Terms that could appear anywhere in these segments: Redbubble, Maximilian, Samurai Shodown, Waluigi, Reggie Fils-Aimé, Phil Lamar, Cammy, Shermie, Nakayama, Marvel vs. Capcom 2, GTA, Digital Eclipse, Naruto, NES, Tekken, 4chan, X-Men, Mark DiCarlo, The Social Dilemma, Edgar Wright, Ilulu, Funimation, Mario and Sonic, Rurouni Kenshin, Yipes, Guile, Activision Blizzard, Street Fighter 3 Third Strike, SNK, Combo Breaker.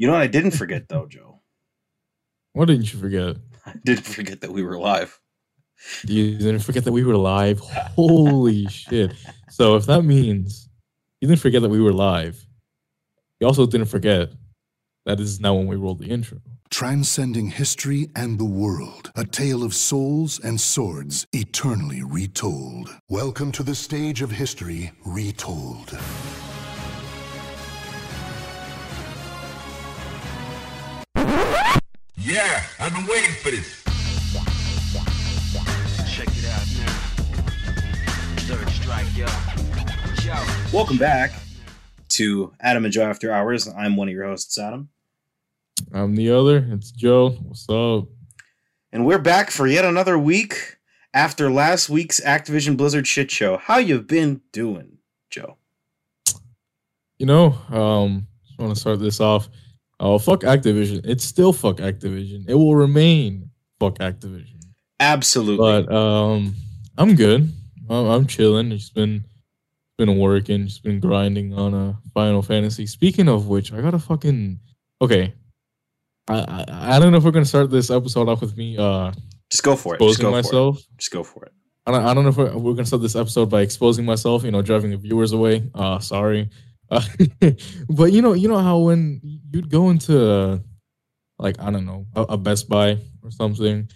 You know what I didn't forget, though, Joe? What didn't you forget? I didn't forget that we were live. You didn't forget that we were live? Holy shit. So if that means you didn't forget that we were live, you also didn't forget that is now when we rolled the intro. Transcending history and the world, a tale of souls and swords eternally retold. Welcome to the stage of history retold. Yeah, I've been waiting for this. Check it out now. Third strike, yo. Welcome back to Adam and Joe After Hours. I'm one of your hosts, Adam. I'm the other. It's Joe. What's up? And we're back for yet another week after last week's Activision Blizzard shit show. How you been doing, Joe? You know, just want to start this off. Oh, fuck Activision. It's still fuck Activision. It will remain fuck Activision. Absolutely. But I'm good. I'm chilling. It's been working. Just been grinding on a Final Fantasy. Speaking of which, I got a fucking... Okay. I don't know if we're going to start this episode off with me just go for it. Just go for it. I don't know if we're going to start this episode by exposing myself, you know, driving the viewers away. Sorry. But you know how when you'd go into like I don't know a Best Buy or something,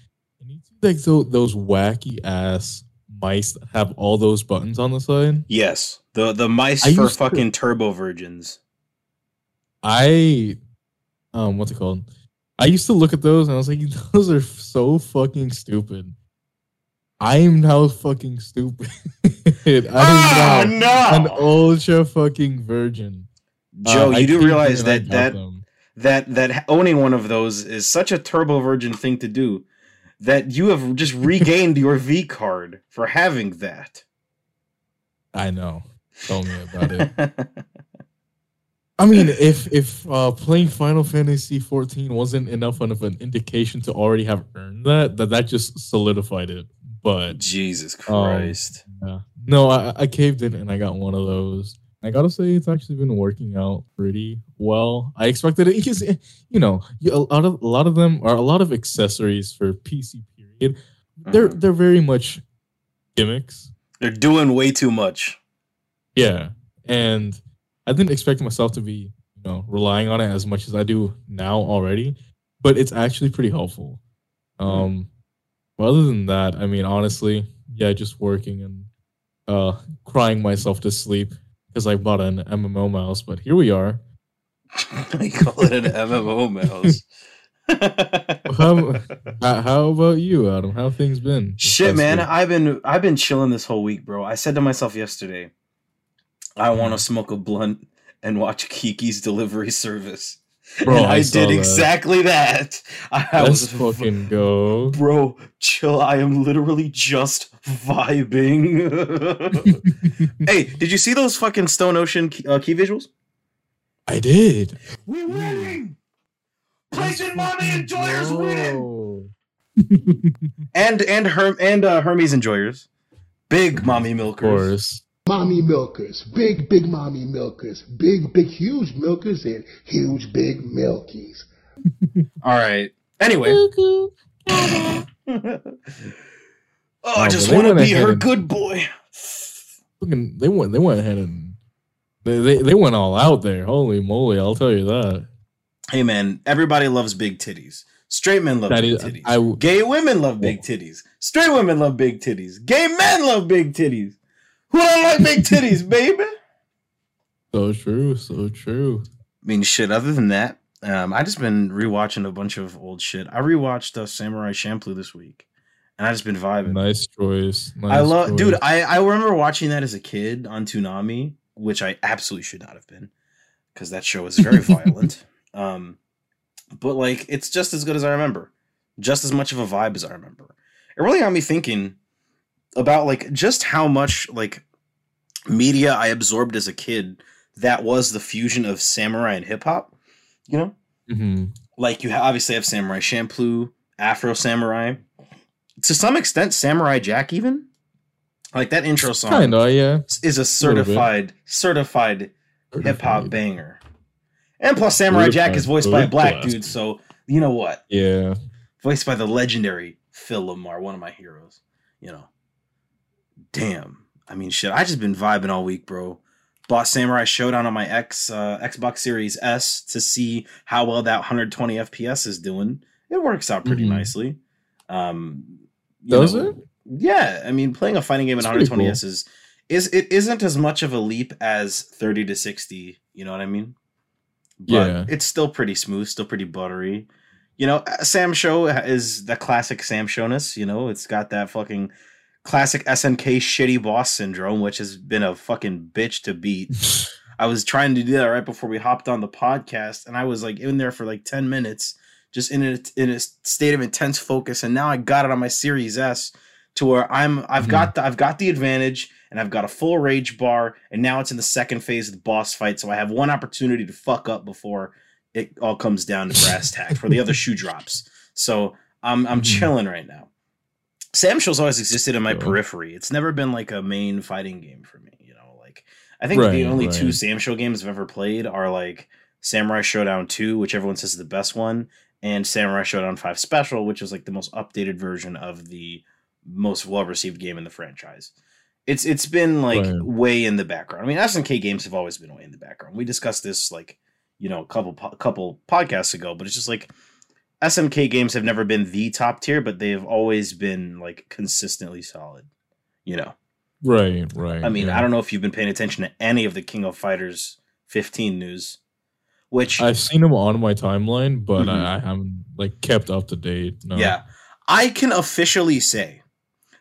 and you see like those wacky ass mice that have all those buttons on the side. Yes, the mice for fucking turbo virgins. What's it called? I used to look at those and I was like, those are so fucking stupid. I am now fucking stupid. I am now an ultra fucking virgin. Joe, you do realize that owning one of those is such a turbo virgin thing to do that you have just regained your V card for having that. I know. Tell me about it. I mean, if playing Final Fantasy 14 wasn't enough of an indication to already have earned that just solidified it. But Jesus Christ. Yeah. No, I caved in and I got one of those. I gotta say, it's actually been working out pretty well. I expected it because, you know, a lot of them are a lot of accessories for PC period. They're very much gimmicks. They're doing way too much. Yeah. And I didn't expect myself to be, you know, relying on it as much as I do now already, but it's actually pretty helpful. But other than that, I mean, honestly, yeah, just working and crying myself to sleep because I bought an MMO mouse, but here we are. I call it an MMO mouse. How about you, Adam? How have things been? Shit, man, week? I've been chilling this whole week, bro. I said to myself yesterday, I want to smoke a blunt and watch Kiki's Delivery Service. Bro, and I did exactly that. Let's fucking go. Bro, chill. I am literally just vibing. Hey, did you see those fucking Stone Ocean key visuals? I did. We're winning. Place and Mommy Enjoyers win. and Hermes Enjoyers. Big Mommy Milkers. Of course. Mommy milkers, big mommy milkers, big huge milkers, and huge big milkies. All right. Anyway. I just want to be her good boy. They went ahead and they went all out there. Holy moly! I'll tell you that. Hey man, everybody loves big titties. Straight men love big titties. Gay women love big titties. Straight women love big titties. Gay men love big titties. Who don't like big titties, baby? So true. I mean, shit, other than that, I just been rewatching a bunch of old shit. I rewatched Samurai Champloo this week, and I just been vibing. Nice choice. Dude, I remember watching that as a kid on Toonami, which I absolutely should not have been, because that show is very violent. But, like, it's just as good as I remember. Just as much of a vibe as I remember. It really got me thinking about like just how much like media I absorbed as a kid that was the fusion of samurai and hip hop, you know? Mm-hmm. Like you obviously have Samurai Champloo, Afro Samurai, to some extent Samurai Jack even. Like that intro song is a certified hip hop banger. And plus, Samurai Jack is voiced by a black dude, so you know what? Yeah. Voiced by the legendary Phil Lamar, one of my heroes. You know. Damn. I mean, shit, I just been vibing all week, bro. Bought Samurai Shodown on my Xbox Series S to see how well that 120 FPS is doing. It works out pretty nicely. Does it? Yeah. I mean, playing a fighting game at 120 cool. It isn't as much of a leap as 30 to 60, you know what I mean? But it's still pretty smooth, still pretty buttery. You know, Sam Show is the classic Sam Showness. You know, it's got that fucking classic SNK shitty boss syndrome, which has been a fucking bitch to beat. I was trying to do that right before we hopped on the podcast, and I was like in there for like 10 minutes, just in a state of intense focus. And now I got it on my Series S to where I've got the advantage, and I've got a full rage bar, and now it's in the second phase of the boss fight. So I have one opportunity to fuck up before it all comes down to brass tacks, where the other shoe drops. So I'm chilling right now. Sam Show's always existed in my periphery. It's never been like a main fighting game for me. You know, like I think the only two Sam Show games I've ever played are like Samurai Shodown 2, which everyone says is the best one, and Samurai Shodown 5 Special, which was like the most updated version of the most well-received game in the franchise. It's been like way in the background. I mean, SNK games have always been way in the background. We discussed this like, you know, a couple podcasts ago, but it's just like SNK games have never been the top tier, but they've always been like consistently solid, you know? Right. I mean, I don't know if you've been paying attention to any of the King of Fighters 15 news, which I've seen them on my timeline, but I haven't like kept up to date. No. Yeah. I can officially say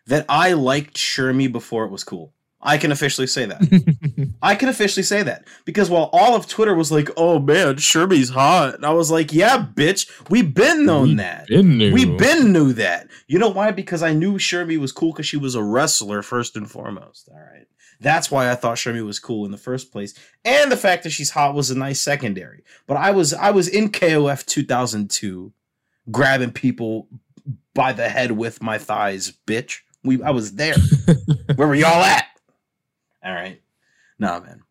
that I liked Shermie before it was cool. I can officially say that. Because while all of Twitter was like, oh man, Shermie's hot. And I was like, yeah, bitch, we've been known that. We've been knew that. You know why? Because I knew Shermie was cool because she was a wrestler first and foremost. All right. That's why I thought Shermie was cool in the first place. And the fact that she's hot was a nice secondary. But I was in KOF 2002 grabbing people by the head with my thighs, bitch. I was there. Where were y'all at? All right. Nah, man.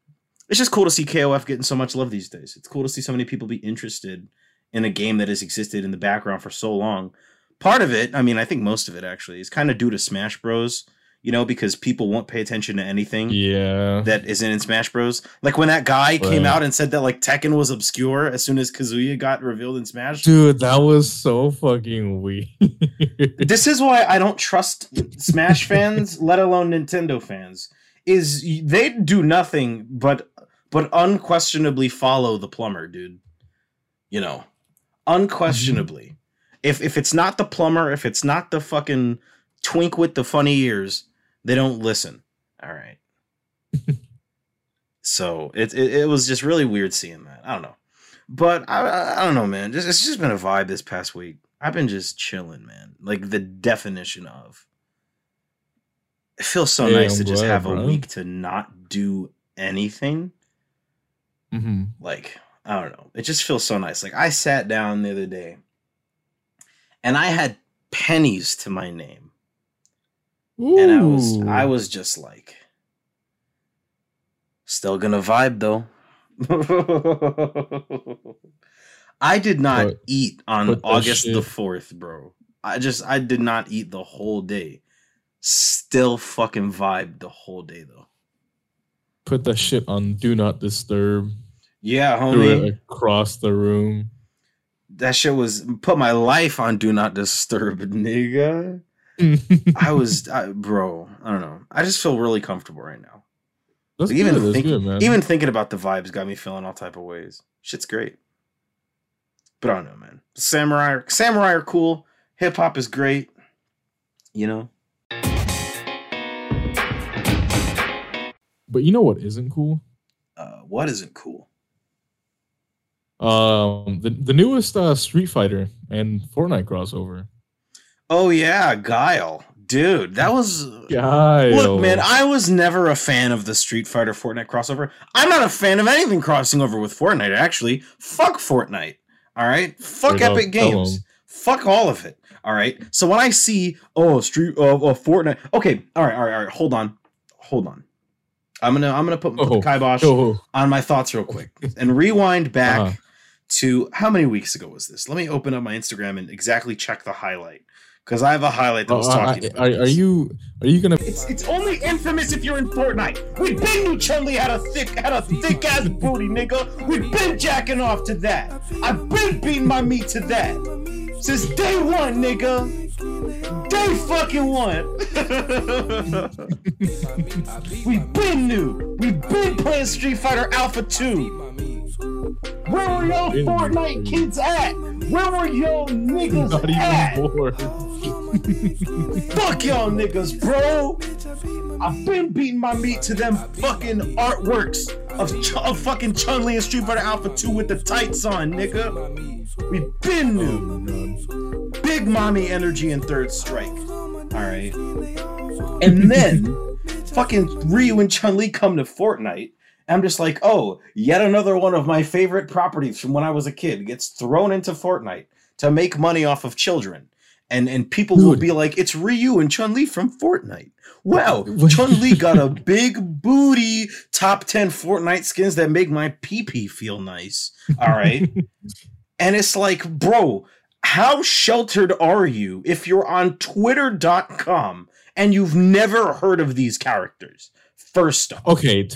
It's just cool to see KOF getting so much love these days. It's cool to see so many people be interested in a game that has existed in the background for so long. Part of it, I mean, I think most of it actually, is kind of due to Smash Bros., you know, because people won't pay attention to anything that isn't in Smash Bros. Like when that guy came out and said that like Tekken was obscure as soon as Kazuya got revealed in Smash. Dude, that was so fucking weird. This is why I don't trust Smash fans, let alone Nintendo fans. Is they do nothing but unquestionably follow the plumber, dude. You know, unquestionably. If it's not the plumber, if it's not the fucking twink with the funny ears, they don't listen. All right. So it was just really weird seeing that. I don't know. But I don't know, man. It's just been a vibe this past week. I've been just chilling, man. Like the definition of. It feels so nice to just have a week to not do anything. Like, I don't know. It just feels so nice. Like I sat down the other day and I had pennies to my name. Ooh. And I was just like, still gonna vibe though. I did not eat on August the 4th, bro. I did not eat the whole day. Still fucking vibe the whole day though. Put that shit on do not disturb. Yeah, homie. Across the room. That shit was put my life on do not disturb, nigga. Bro, I don't know. I just feel really comfortable right now. Like, even thinking about the vibes got me feeling all type of ways. Shit's great. But I don't know, man. Samurai are cool. Hip hop is great. You know? But you know what isn't cool? What isn't cool? The newest Street Fighter and Fortnite crossover. Oh yeah, Guile. Dude, that was... Guile. Look, man, I was never a fan of the Street Fighter Fortnite crossover. I'm not a fan of anything crossing over with Fortnite, actually. Fuck Fortnite, all right? Fuck Epic Games. Fuck all of it, all right? So when I see, Fortnite... Okay, all right, hold on. I'm gonna put the kibosh on my thoughts real quick and rewind back to how many weeks ago was this? Let me open up my Instagram and exactly check the highlight, because I have a highlight that was talking about. Are you gonna? It's only infamous if you're in Fortnite. We been knew Chun-Li had a thick ass booty, nigga. We been jacking off to that. I've been beating my meat to that since day one, nigga. Day fucking one. We been new. We been playing Street Fighter Alpha 2. Where were y'all Fortnite kids at? Where were y'all niggas not even at? Fuck y'all niggas, bro. I've been beating my meat to them fucking artworks of fucking Chun-Li and Street Fighter Alpha 2 with the tights on, nigga. We've been new. Big mommy energy in Third Strike. Alright. And then fucking Ryu and Chun-Li come to Fortnite. I'm just like, oh, yet another one of my favorite properties from when I was a kid gets thrown into Fortnite to make money off of children. And people will be like, it's Ryu and Chun-Li from Fortnite. Wow, Chun-Li got a big booty, top 10 Fortnite skins that make my pee-pee feel nice. All right. And it's like, bro, how sheltered are you if you're on Twitter.com and you've never heard of these characters? First off. Okay,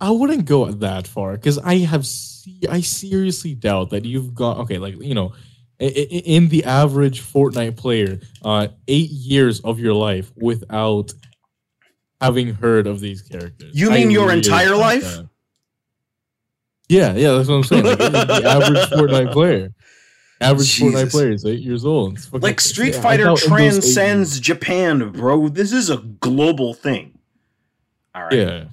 I wouldn't go that far, because I seriously doubt that you've got, okay, like, you know, in the average Fortnite player, 8 years of your life without having heard of these characters. You mean your entire life? That. Yeah, that's what I'm saying. Like, the average Fortnite player. Fortnite player is 8 years old. Like, Street Fighter transcends Japan, bro. This is a global thing. All right. Yeah.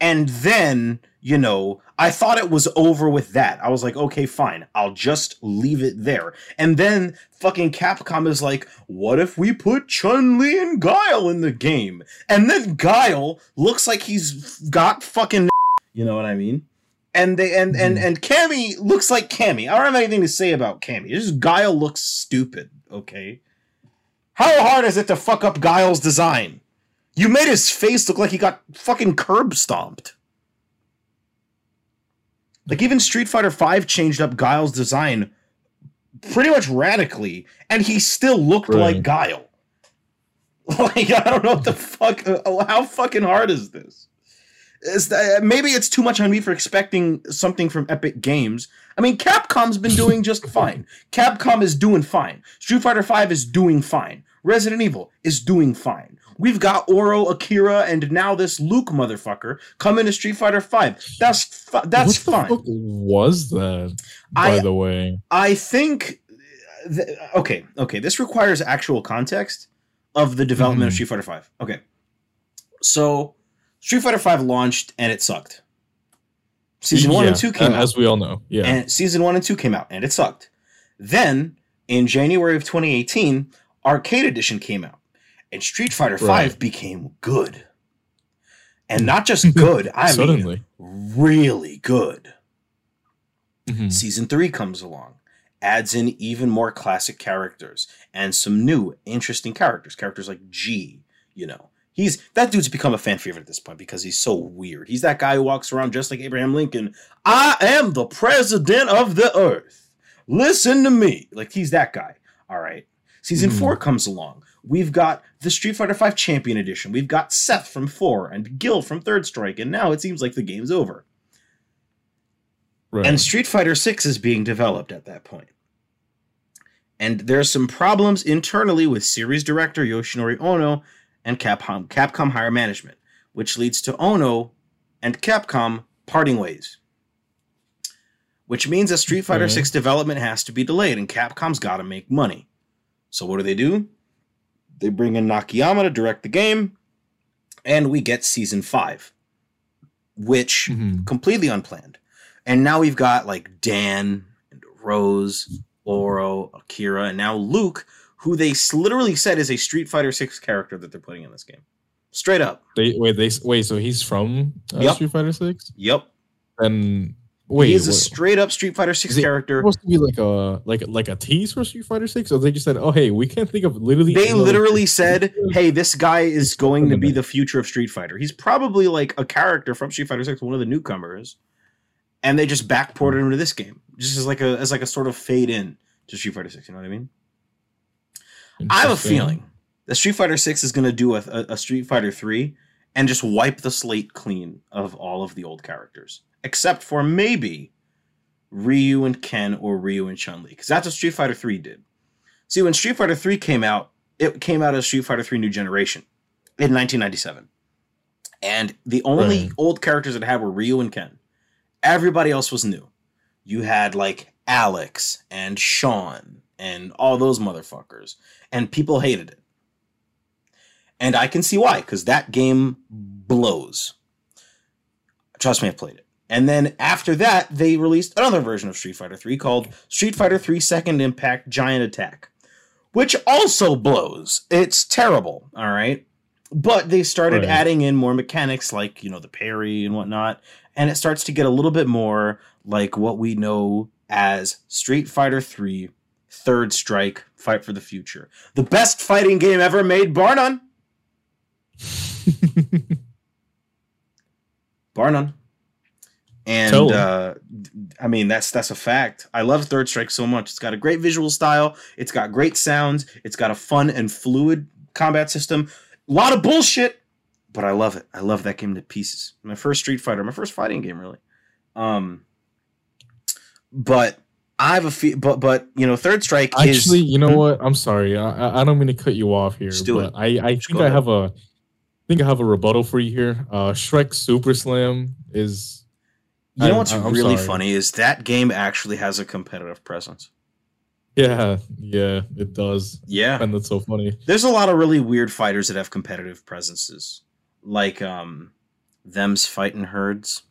And then, you know, I thought it was over with that. I was like, okay, fine. I'll just leave it there. And then fucking Capcom is like, what if we put Chun-Li and Guile in the game? And then Guile looks like he's got fucking... You know what I mean? And they and Cammy looks like Cammy. I don't have anything to say about Cammy. It's just Guile looks stupid, okay? How hard is it to fuck up Guile's design? You made his face look like he got fucking curb stomped. Like, even Street Fighter V changed up Guile's design pretty much radically, and he still looked like Guile. Like, I don't know what the fuck. How fucking hard is this? Maybe it's too much on me for expecting something from Epic Games. I mean, Capcom's been doing just fine. Capcom is doing fine. Street Fighter V is doing fine. Resident Evil is doing fine. We've got Oro, Akira, and now this Luke motherfucker coming to Street Fighter V. That's fine. What the fuck was that, by the way? I think... Okay. This requires actual context of the development of Street Fighter V. Okay. So... Street Fighter V launched and it sucked. Season 1 and 2 came out. As we all know. Yeah. And Season 1 and 2 came out and it sucked. Then, in January of 2018, Arcade Edition came out. And Street Fighter V became good. And not just good, I mean really good. Season 3 comes along. Adds in even more classic characters. And some new, interesting characters. Characters like G, you know. That dude's become a fan favorite at this point because he's so weird. He's that guy who walks around just like Abraham Lincoln. I am the president of the earth. Listen to me. Like, he's that guy. All right. Season 4 comes along. We've got the Street Fighter V Champion Edition. We've got Seth from 4 and Guile from Third Strike. And now it seems like the game's over. Right. And Street Fighter 6 is being developed at that point. And there's some problems internally with series director Yoshinori Ono and Capcom higher management, which leads to Ono and Capcom parting ways. Which means that Street Fighter 6 development has to be delayed, and Capcom's got to make money. So what do? They bring in Nakayama to direct the game, and we get Season 5, which completely unplanned. And now we've got, like, Dan, and Rose, Oro, Akira, and now Luke, who they literally said is a Street Fighter 6 character that they're putting in this game. Straight up. So he's from Street Fighter 6? Yep. And Wait, he is a straight up Street Fighter 6 character. Supposed to be like a tease for Street Fighter 6, or they just said, "Oh hey, we can't think of literally." They literally said, "Hey, this guy is going to be the future of Street Fighter. He's probably like a character from Street Fighter 6, one of the newcomers," and they just backported him to this game, just as like a sort of fade in to Street Fighter 6. You know what I mean? I have a feeling that Street Fighter 6 is going to do a Street Fighter 3 and just wipe the slate clean of all of the old characters. Except for maybe Ryu and Ken or Ryu and Chun-Li. Because that's what Street Fighter 3 did. See, when Street Fighter 3 came out, it came out as Street Fighter 3 New Generation in 1997. And the only old characters it had were Ryu and Ken. Everybody else was new. You had, like, Alex and Sean and all those motherfuckers. And people hated it. And I can see why. Because that game blows. Trust me, I've played it. And then after that, they released another version of Street Fighter 3 called Street Fighter 3 Second Impact Giant Attack, which also blows. It's terrible, all right? But they started adding in more mechanics like, you know, the parry and whatnot, and it starts to get a little bit more like what we know as Street Fighter 3 Third Strike Fight for the Future. The best fighting game ever made, bar none. Bar none. And, totally. I mean, that's a fact. I love Third Strike so much. It's got a great visual style. It's got great sounds. It's got a fun and fluid combat system. A lot of bullshit, but I love it. I love that game to pieces. My first Street Fighter, my first fighting game, really. But I have a but you know, Third Strike actually, is... Actually, you know what? I'm sorry. I don't mean to cut you off here. But I think I have a rebuttal for you here. Shrek Super Slam is... You know what's really funny is that game actually has a competitive presence. Yeah, it does. Yeah. And that's so funny. There's a lot of really weird fighters that have competitive presences. Like, Them's Fightin' Herds.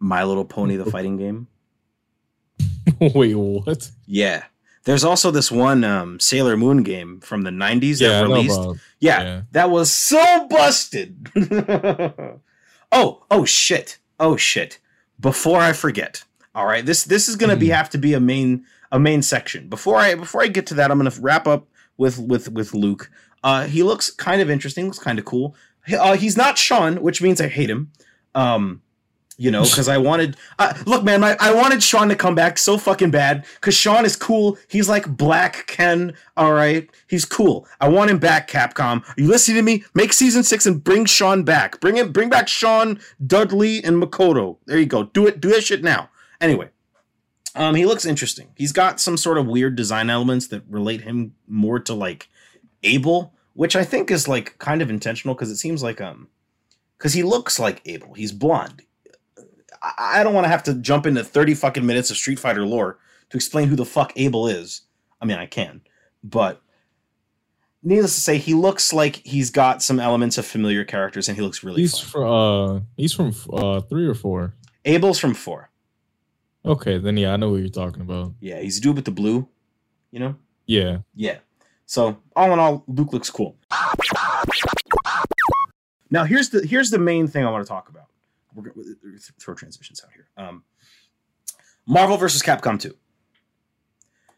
My Little Pony, the fighting game. Wait, what? Yeah. There's also this one Sailor Moon game from the 90s that released. Yeah, that was so busted. Oh shit. Before I forget. All right. This is going to have to be a main section. Before I get to that, I'm going to wrap up with Luke. He looks kind of interesting, looks kind of cool. He's not Sean, which means I hate him. You know, cuz I wanted look man, I wanted Sean to come back so fucking bad cuz Sean is cool. He's like Black Ken, all right? He's cool. I want him back, Capcom. Are you listening to me? Make season 6 and bring Sean back. Bring back Sean, Dudley and Makoto. There you go. Do it. Do that shit now. Anyway, he looks interesting. He's got some sort of weird design elements that relate him more to like Abel, which I think is like kind of intentional cuz it seems like cuz he looks like Abel. He's blonde. I don't want to have to jump into 30 fucking minutes of Street Fighter lore to explain who the fuck Abel is. I mean, I can, but needless to say, he looks like he's got some elements of familiar characters, and he looks really fun. He's from 3 or 4. Abel's from 4. Okay, then yeah, I know what you're talking about. Yeah, he's a dude with the blue, you know? Yeah. So all in all, Luke looks cool. Now here's the main thing I want to talk about. We're going to throw transitions out here. Marvel vs. Capcom 2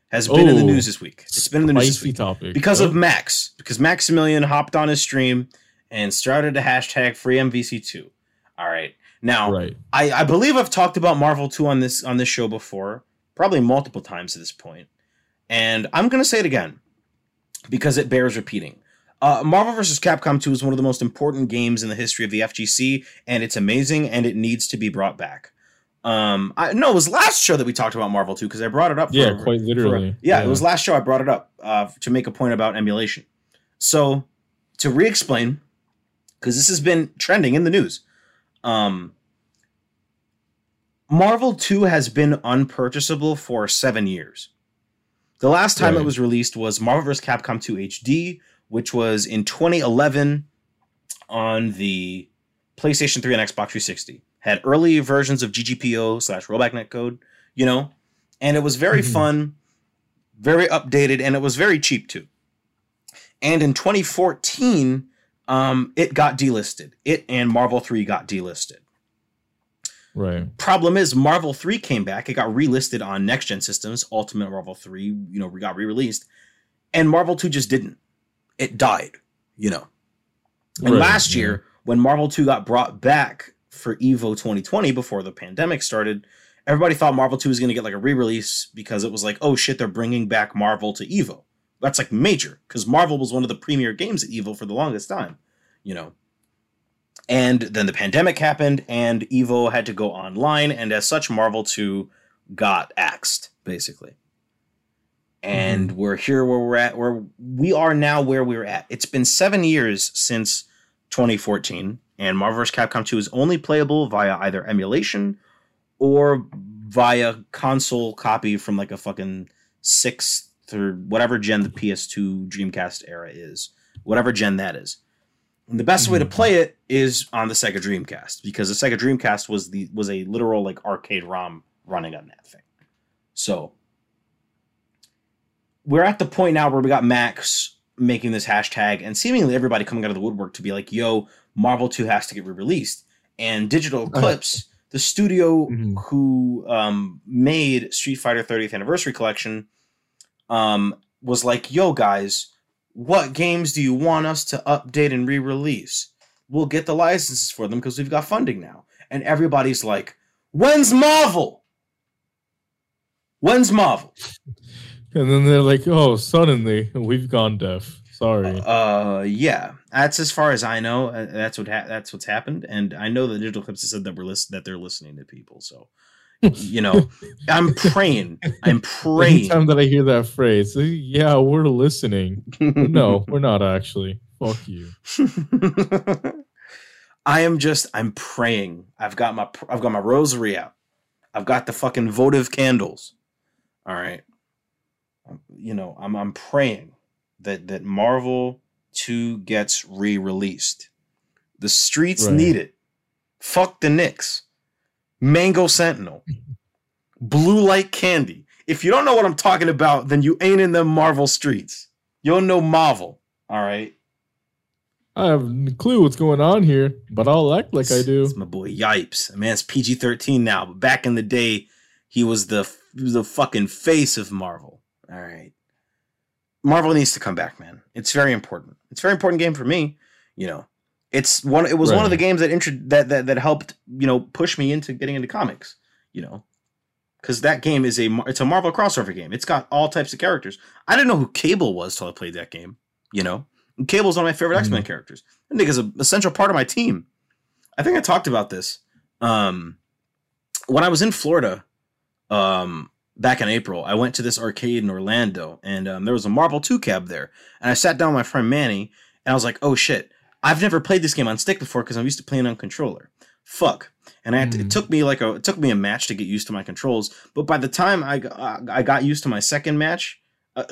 has been in the news this week. It's been in the news this week because of Max. Because Maximilian hopped on his stream and started a hashtag #FreeMVC2. All right. Now, I believe I've talked about Marvel 2 on this show before, probably multiple times at this point. And I'm going to say it again because it bears repeating. Marvel vs. Capcom 2 is one of the most important games in the history of the FGC, and it's amazing, and it needs to be brought back. It was last show that we talked about Marvel 2, because I brought it up. It was last show I brought it up to make a point about emulation. So, to re-explain, because this has been trending in the news, Marvel 2 has been unpurchasable for 7 years. The last time it was released was Marvel vs. Capcom 2 HD, which was in 2011 on the PlayStation 3 and Xbox 360. Had early versions of GGPO / rollback netcode, you know, and it was very fun, very updated, and it was very cheap too. And in 2014, it got delisted. It and Marvel 3 got delisted. Right. Problem is, Marvel 3 came back. It got relisted on next-gen systems. Ultimate Marvel 3, you know, got re-released. And Marvel 2 just didn't. It died, you know. And right, last year, when Marvel 2 got brought back for EVO 2020 before the pandemic started, everybody thought Marvel 2 was going to get like a re-release because it was like, oh shit, they're bringing back Marvel to EVO. That's like major, because Marvel was one of the premier games at EVO for the longest time, you know. And then the pandemic happened, and EVO had to go online, and as such, Marvel 2 got axed, basically. And we're here where we're at, where we are now where we're at. It's been 7 years since 2014, and Marvel vs. Capcom 2 is only playable via either emulation or via console copy from like a fucking 6th or whatever gen the PS2 Dreamcast era is. Whatever gen that is. And the best way to play it is on the Sega Dreamcast, because the Sega Dreamcast was the was a literal like arcade ROM running on that thing. So we're at the point now where we got Max making this hashtag and seemingly everybody coming out of the woodwork to be like, yo, Marvel 2 has to get re-released. And Digital Eclipse, the studio who made Street Fighter 30th Anniversary Collection, was like, yo, guys, what games do you want us to update and re-release? We'll get the licenses for them because we've got funding now. And everybody's like, when's Marvel? When's Marvel? And then they're like, oh, suddenly we've gone deaf. Sorry. Yeah, that's as far as I know. That's what's happened, and I know that Digital Eclipse said that that they're listening to people. So, you know, I'm praying. I'm praying. Every time that I hear that phrase, yeah, we're listening. No, we're not actually. Fuck you. I'm praying. I've got my rosary out. I've got the fucking votive candles. All right. You know, I'm praying that Marvel 2 gets re-released. The streets need it. Fuck the Knicks. Mango Sentinel. Blue Light Candy. If you don't know what I'm talking about, then you ain't in the Marvel streets. You don't know Marvel. All right. I have no clue what's going on here, but I'll act like I do. It's my boy Yipes. Man, it's PG-13 now, but back in the day, he was the fucking face of Marvel. All right. Marvel needs to come back, man. It's very important. It's a very important game for me. You know, it was one of the games that helped, you know, push me into getting into comics, you know, because that game is it's a Marvel crossover game. It's got all types of characters. I didn't know who Cable was till I played that game, you know. And Cable's one of my favorite X-Men characters. I think is an essential part of my team. I think I talked about this. When I was in Florida, back in April, I went to this arcade in Orlando, and there was a Marvel 2 cab there. And I sat down with my friend Manny, and I was like, oh shit, I've never played this game on stick before because I'm used to playing on controller. Fuck. And I had to, it took me a match to get used to my controls. But by the time I got used to my second match, I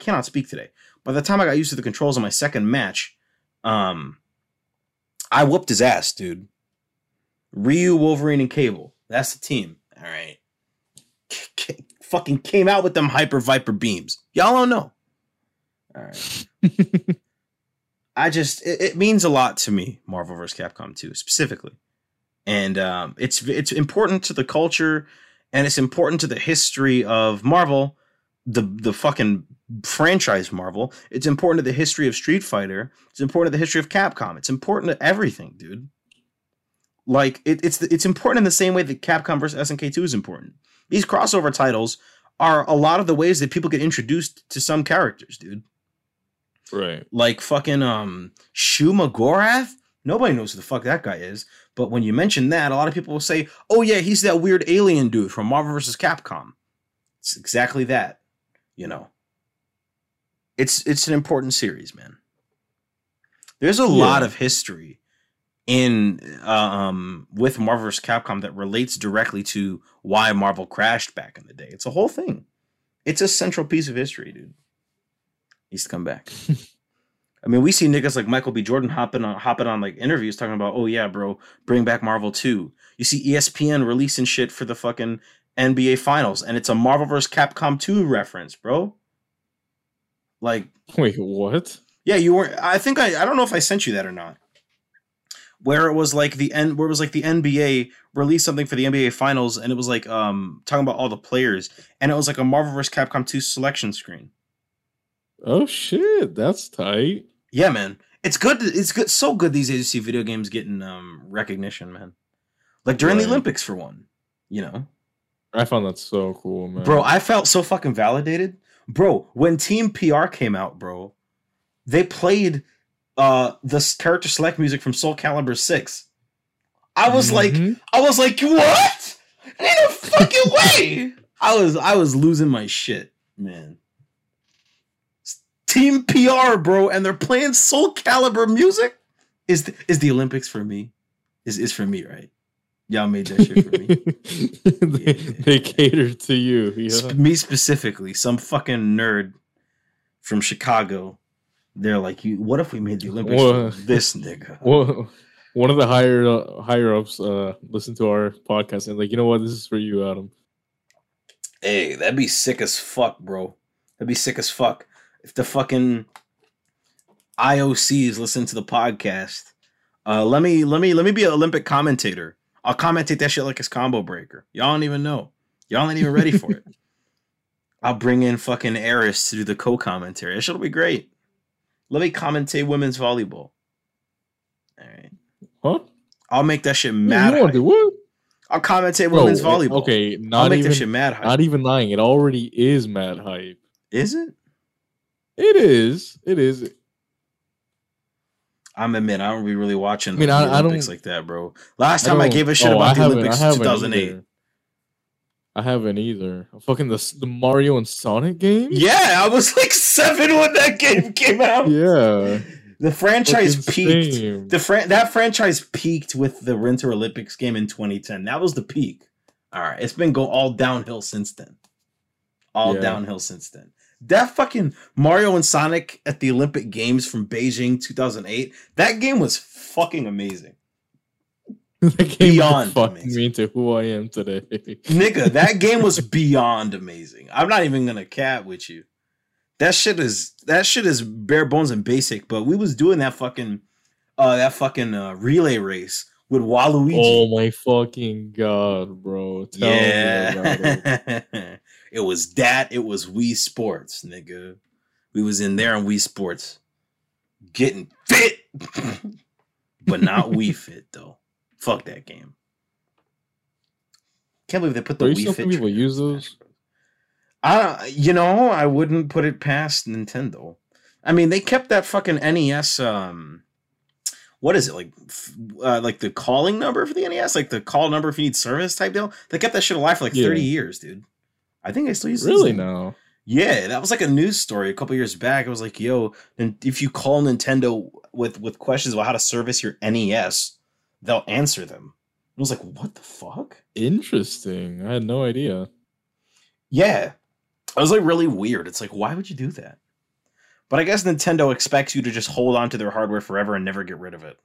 cannot speak today. By the time I got used to the controls on my second match, I whooped his ass, dude. Ryu, Wolverine, and Cable. That's the team. All right. Fucking came out with them Hyper Viper beams. Y'all don't know. All right. It means a lot to me, Marvel vs. Capcom 2 specifically. And it's important to the culture, and it's important to the history of Marvel, the fucking franchise Marvel. It's important to the history of Street Fighter. It's important to the history of Capcom. It's important to everything, dude. Like it's important in the same way that Capcom vs. SNK 2 is important. These crossover titles are a lot of the ways that people get introduced to some characters, dude. Right. Like fucking Shuma Gorath? Nobody knows who the fuck that guy is. But when you mention that, a lot of people will say, oh yeah, he's that weird alien dude from Marvel vs. Capcom. It's exactly that, you know. It's an important series, man. There's a lot of history in with Marvel vs. Capcom that relates directly to why Marvel crashed back in the day. It's a whole thing. It's a central piece of history, dude. Needs to come back. I mean, we see niggas like Michael B. Jordan hopping on like interviews talking about, oh yeah, bro, bring back Marvel 2. You see ESPN releasing shit for the fucking NBA Finals, and it's a Marvel vs. Capcom 2 reference, bro. Like, wait, what? Yeah, you were. I don't know if I sent you that or not. where it was like the end, where it was like the NBA released something for the NBA Finals, and it was like talking about all the players, and it was like a Marvel vs. Capcom 2 selection screen. Oh shit, that's tight. Yeah, man, it's good. It's good. So good these days to see video games getting recognition, man. Like during the Olympics for one, you know. I found that so cool, man. Bro, I felt so fucking validated, bro. When Team PR came out, bro, they played the character select music from Soul Calibur 6. I was like, what? Ain't no fucking way. I was losing my shit, man. Team PR, bro, and they're playing Soul Calibur music. Is the Olympics for me? Is for me, right? Y'all made that shit for me. They catered to you. Yeah. Me specifically, some fucking nerd from Chicago. They're like, what if we made the Olympics for this nigga? Well, one of the higher ups listened to our podcast and like, you know what? This is for you, Adam. Hey, that'd be sick as fuck, bro. That'd be sick as fuck. If the fucking IOCs listen to the podcast, let me be an Olympic commentator. I'll commentate that shit like it's combo breaker. Y'all don't even know. Y'all ain't even ready for it. I'll bring in fucking Eris to do the co-commentary. That shit'll be great. Let me commentate women's volleyball. All right. Huh? I'll make that shit mad. You want to do what? I'll commentate women's volleyball. Okay, I'll make that shit mad hype. Not even lying. It already is mad hype. Is it? It is. It is. I'm admit I don't be really watching the Olympics like that, bro. Last time I gave a shit about the Olympics was 2008. I haven't either. Fucking the Mario and Sonic game? Yeah, I was like 7 when that game came out. Yeah. The franchise peaked. Same. That franchise peaked with the Winter Olympics game in 2010. That was the peak. All right. It's been all downhill since then. Downhill since then. That fucking Mario and Sonic at the Olympic Games from Beijing 2008, that game was fucking amazing. That game fucked me into who I am today. Nigga, that game was beyond amazing. I'm not even going to cat with you. That shit is bare bones and basic, but we was doing that fucking relay race with Waluigi. Oh my fucking God, bro. Tell me about it. It was that. It was Wii Sports, nigga. We was in there on Wii Sports. Getting fit. But not Wii Fit, though. Fuck that game. Can't believe they put the Wii Fit. People use those? I wouldn't put it past Nintendo. I mean, they kept that fucking NES, what is it, like the calling number for the NES? Like the call number if you need service type deal? They kept that shit alive for 30 years, dude. I think I still use it. Really? No. Yeah, that was like a news story a couple years back. It was like, yo, and if you call Nintendo with questions about how to service your NES, they'll answer them. I was like, what the fuck? Interesting. I had no idea. Yeah. I was like really weird. It's like, why would you do that? But I guess Nintendo expects you to just hold on to their hardware forever and never get rid of it.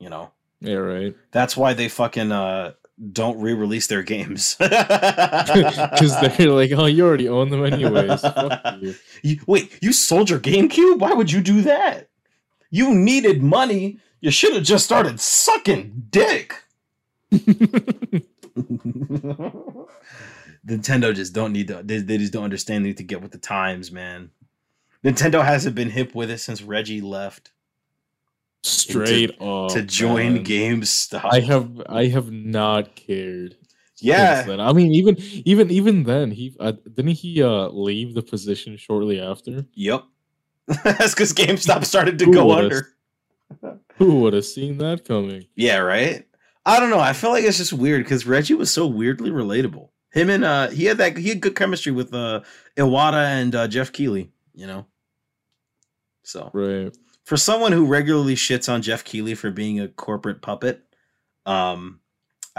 You know? Yeah, right. That's why they fucking... don't re-release their games because they're like, oh, you already own them anyways. Fuck you. You sold your GameCube? Why would you do that? You needed money. You should have just started sucking dick. Nintendo just don't need to. They just don't understand. They need to get with the times, man. Nintendo hasn't been hip with it since Reggie left. Straight up to join GameStop. I have not cared. Yeah, I mean, even then, he didn't leave the position shortly after. Yep, that's because GameStop started to go under. Who would have seen that coming? Yeah, right. I don't know. I feel like it's just weird because Reggie was so weirdly relatable. Him and he had good chemistry with Iwata and Jeff Keighley. You know, so right. For someone who regularly shits on Jeff Keighley for being a corporate puppet, I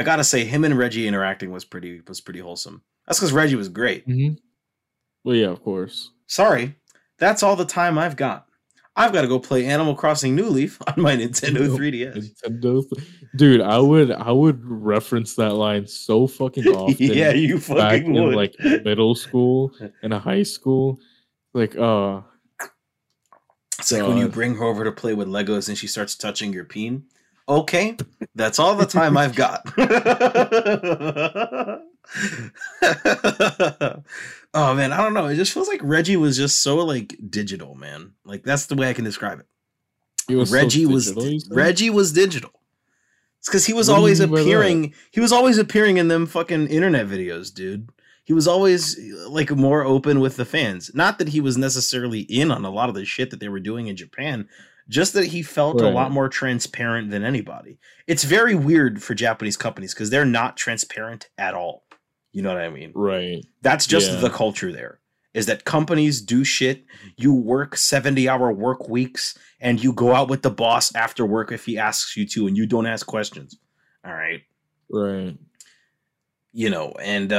gotta say him and Reggie interacting was pretty wholesome. That's because Reggie was great. Mm-hmm. Well, yeah, of course. Sorry, that's all the time I've got. I've got to go play Animal Crossing New Leaf on my Nintendo 3DS. Dude, I would reference that line so fucking often. Yeah, you fucking back would. In like middle school and high school, like It's like when you bring her over to play with Legos and she starts touching your peen. Okay, that's all the time I've got. Oh, man, I don't know. It just feels like Reggie was just so, like, digital, man. Like, that's the way I can describe it. Reggie was digital. It's because he was always appearing. He was always appearing in them fucking internet videos, dude. He was always, like, more open with the fans. Not that he was necessarily in on a lot of the shit that they were doing in Japan, just that he felt a lot more transparent than anybody. It's very weird for Japanese companies because they're not transparent at all. You know what I mean? Right. That's just the culture there, is that companies do shit. You work 70-hour work weeks and you go out with the boss after work if he asks you to and you don't ask questions. All right. Right. You know, and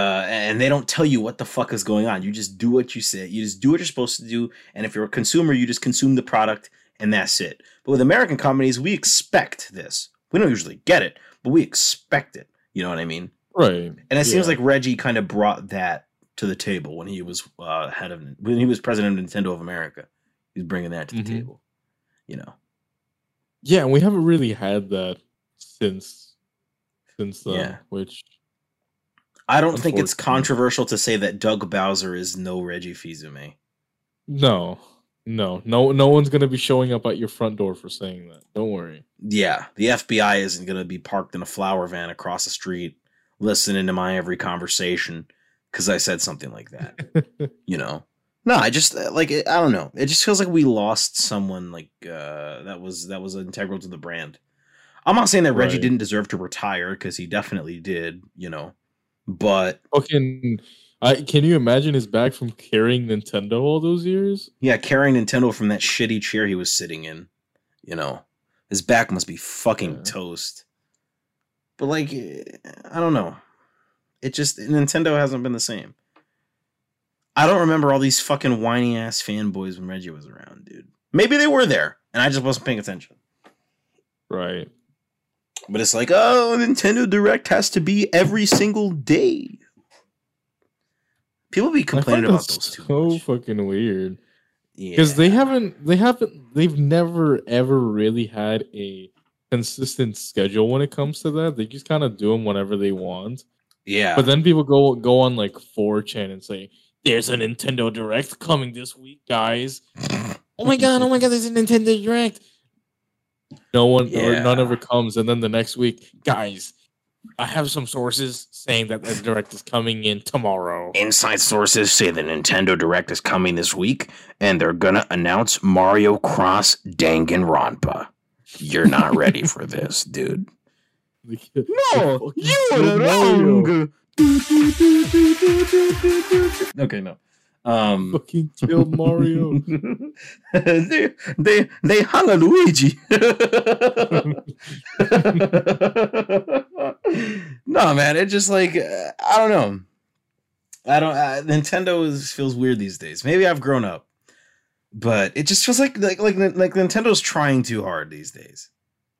they don't tell you what the fuck is going on. You just do what you say. You just do what you're supposed to do. And if you're a consumer, you just consume the product and that's it. But with American companies, we expect this. We don't usually get it, but we expect it. You know what I mean? Right. And it seems like Reggie kind of brought that to the table when he was when he was president of Nintendo of America. He's bringing that to the table, you know. Yeah, and we haven't really had that since which I don't think it's controversial to say that Doug Bowser is no Reggie Fils-Aimé. No one's gonna be showing up at your front door for saying that. Don't worry. Yeah, the FBI isn't gonna be parked in a flower van across the street listening to my every conversation because I said something like that, you know? No, I just, like, I don't know. It just feels like we lost someone, like, that was integral to the brand. I'm not saying that Reggie didn't deserve to retire, because he definitely did, you know, but... Fucking, can you imagine his back from carrying Nintendo all those years? Yeah, carrying Nintendo from that shitty chair he was sitting in, you know? His back must be fucking toast. But, like, I don't know. It just, Nintendo hasn't been the same. I don't remember all these fucking whiny ass fanboys when Reggie was around, dude. Maybe they were there, and I just wasn't paying attention. Right. But it's like, oh, Nintendo Direct has to be every single day. People be complaining about those too much. So fucking weird. Yeah. Because they've never ever really had a consistent schedule when it comes to that. They just kind of do them whenever they want. Yeah, but then people go on like 4chan and say, "There's a Nintendo Direct coming this week, guys." Oh my god, there's a Nintendo Direct. No one or none ever comes, and then the next week, guys, I have some sources saying that the Direct is coming in tomorrow. Inside sources say the Nintendo Direct is coming this week, and they're gonna announce Mario Cross Danganronpa. You're not ready for this, dude. No, you are wrong. Okay, no. Fucking kill Mario. they hung a Luigi. No, man, it's just like I don't know. Nintendo feels weird these days. Maybe I've grown up, but it just feels like Nintendo's trying too hard these days.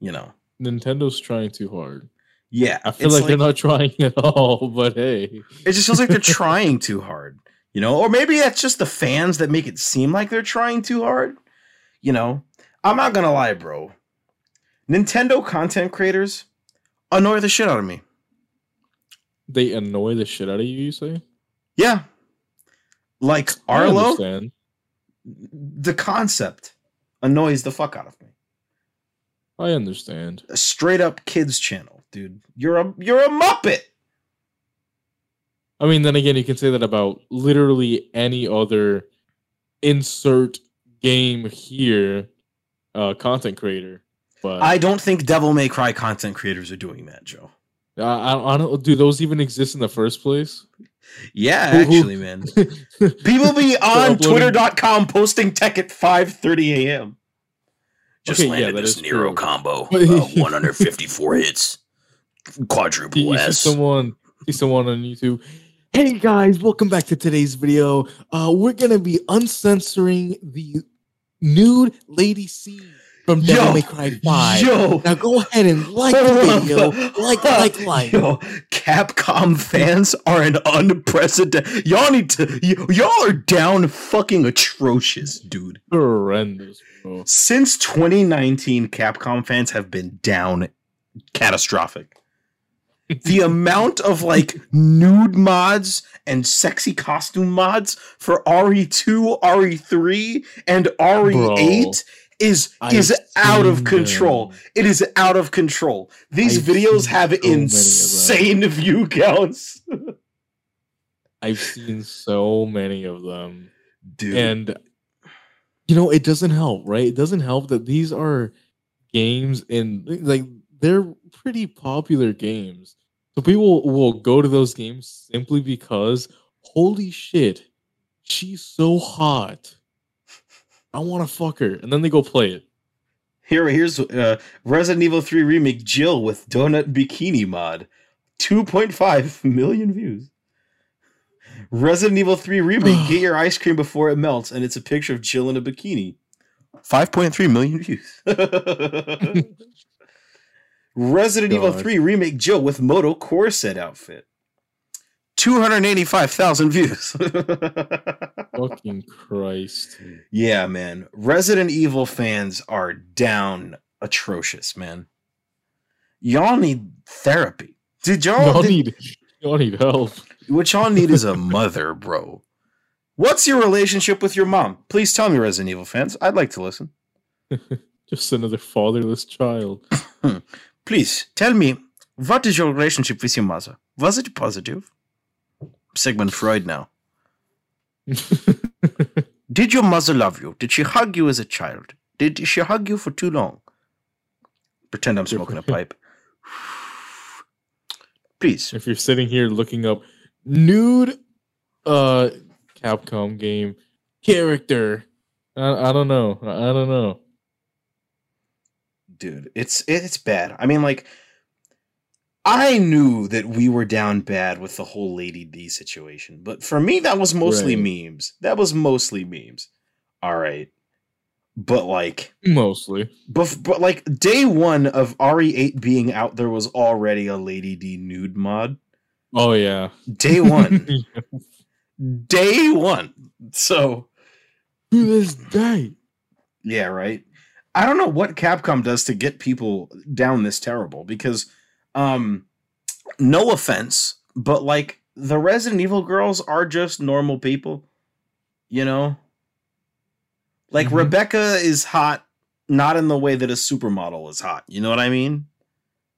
You know. Nintendo's trying too hard. Yeah. I feel like they're not trying at all, but hey. It just feels like they're trying too hard, you know? Or maybe that's just the fans that make it seem like they're trying too hard, you know? I'm not going to lie, bro. Nintendo content creators annoy the shit out of me. They annoy the shit out of you say? Yeah. Like Arlo, the concept annoys the fuck out of me. I understand. A straight up kids channel, dude. You're a Muppet. I mean, then again, you can say that about literally any other insert game here content creator. But I don't think Devil May Cry content creators are doing that, Joe. I don't. Do those even exist in the first place? Yeah, actually, man. People be on Twitter.com posting tech at 5:30 a.m. Just landed this Nero combo. 154 hits. Quadruple S. See someone on YouTube. Hey, guys. Welcome back to today's video. We're going to be uncensoring the nude Lady C from Devil May Cry 5. Yo. Now go ahead and like the video. Like. Yo, Capcom fans are an unprecedented. Y'all need to. Y'all are down fucking atrocious, dude. Horrendous. Since 2019, Capcom fans have been down catastrophic. The amount of like nude mods and sexy costume mods for RE2, RE3, and RE8 is out of control. It is out of control. These videos have insane view counts. I've seen so many of them. Dude. And you know, it doesn't help, right? It doesn't help that these are games and like they're pretty popular games. So people will go to those games simply because, holy shit, she's so hot. I want to fuck her. And then they go play it. Here's Resident Evil 3 Remake Jill with Donut Bikini mod. 2.5 million views. Resident Evil 3 Remake, get your ice cream before it melts, and it's a picture of Jill in a bikini. 5.3 million views. Resident Evil 3 Remake Jill with Moto corset outfit. 285,000 views. Fucking Christ. Yeah, man. Resident Evil fans are down atrocious, man. Y'all need therapy. Y'all need help. What y'all need is a mother, bro. What's your relationship with your mom? Please tell me, Resident Evil fans. I'd like to listen. Just another fatherless child. Please tell me, what is your relationship with your mother? Was it positive? Sigmund Freud now. Did your mother love you? Did she hug you as a child? Did she hug you for too long? Pretend I'm smoking a pipe. Please. If you're sitting here looking up nude Capcom game character, I don't know. Dude, it's bad. I mean, like, I knew that we were down bad with the whole Lady D situation, but for me, that was mostly memes. All right. But like mostly, but like day one of RE8 being out, there was already a Lady D nude mod. Oh yeah, day one, day one. So to this day, yeah, right. I don't know what Capcom does to get people down this terrible because, no offense, but like the Resident Evil girls are just normal people, you know. Like, Rebecca is hot, not in the way that a supermodel is hot. You know what I mean?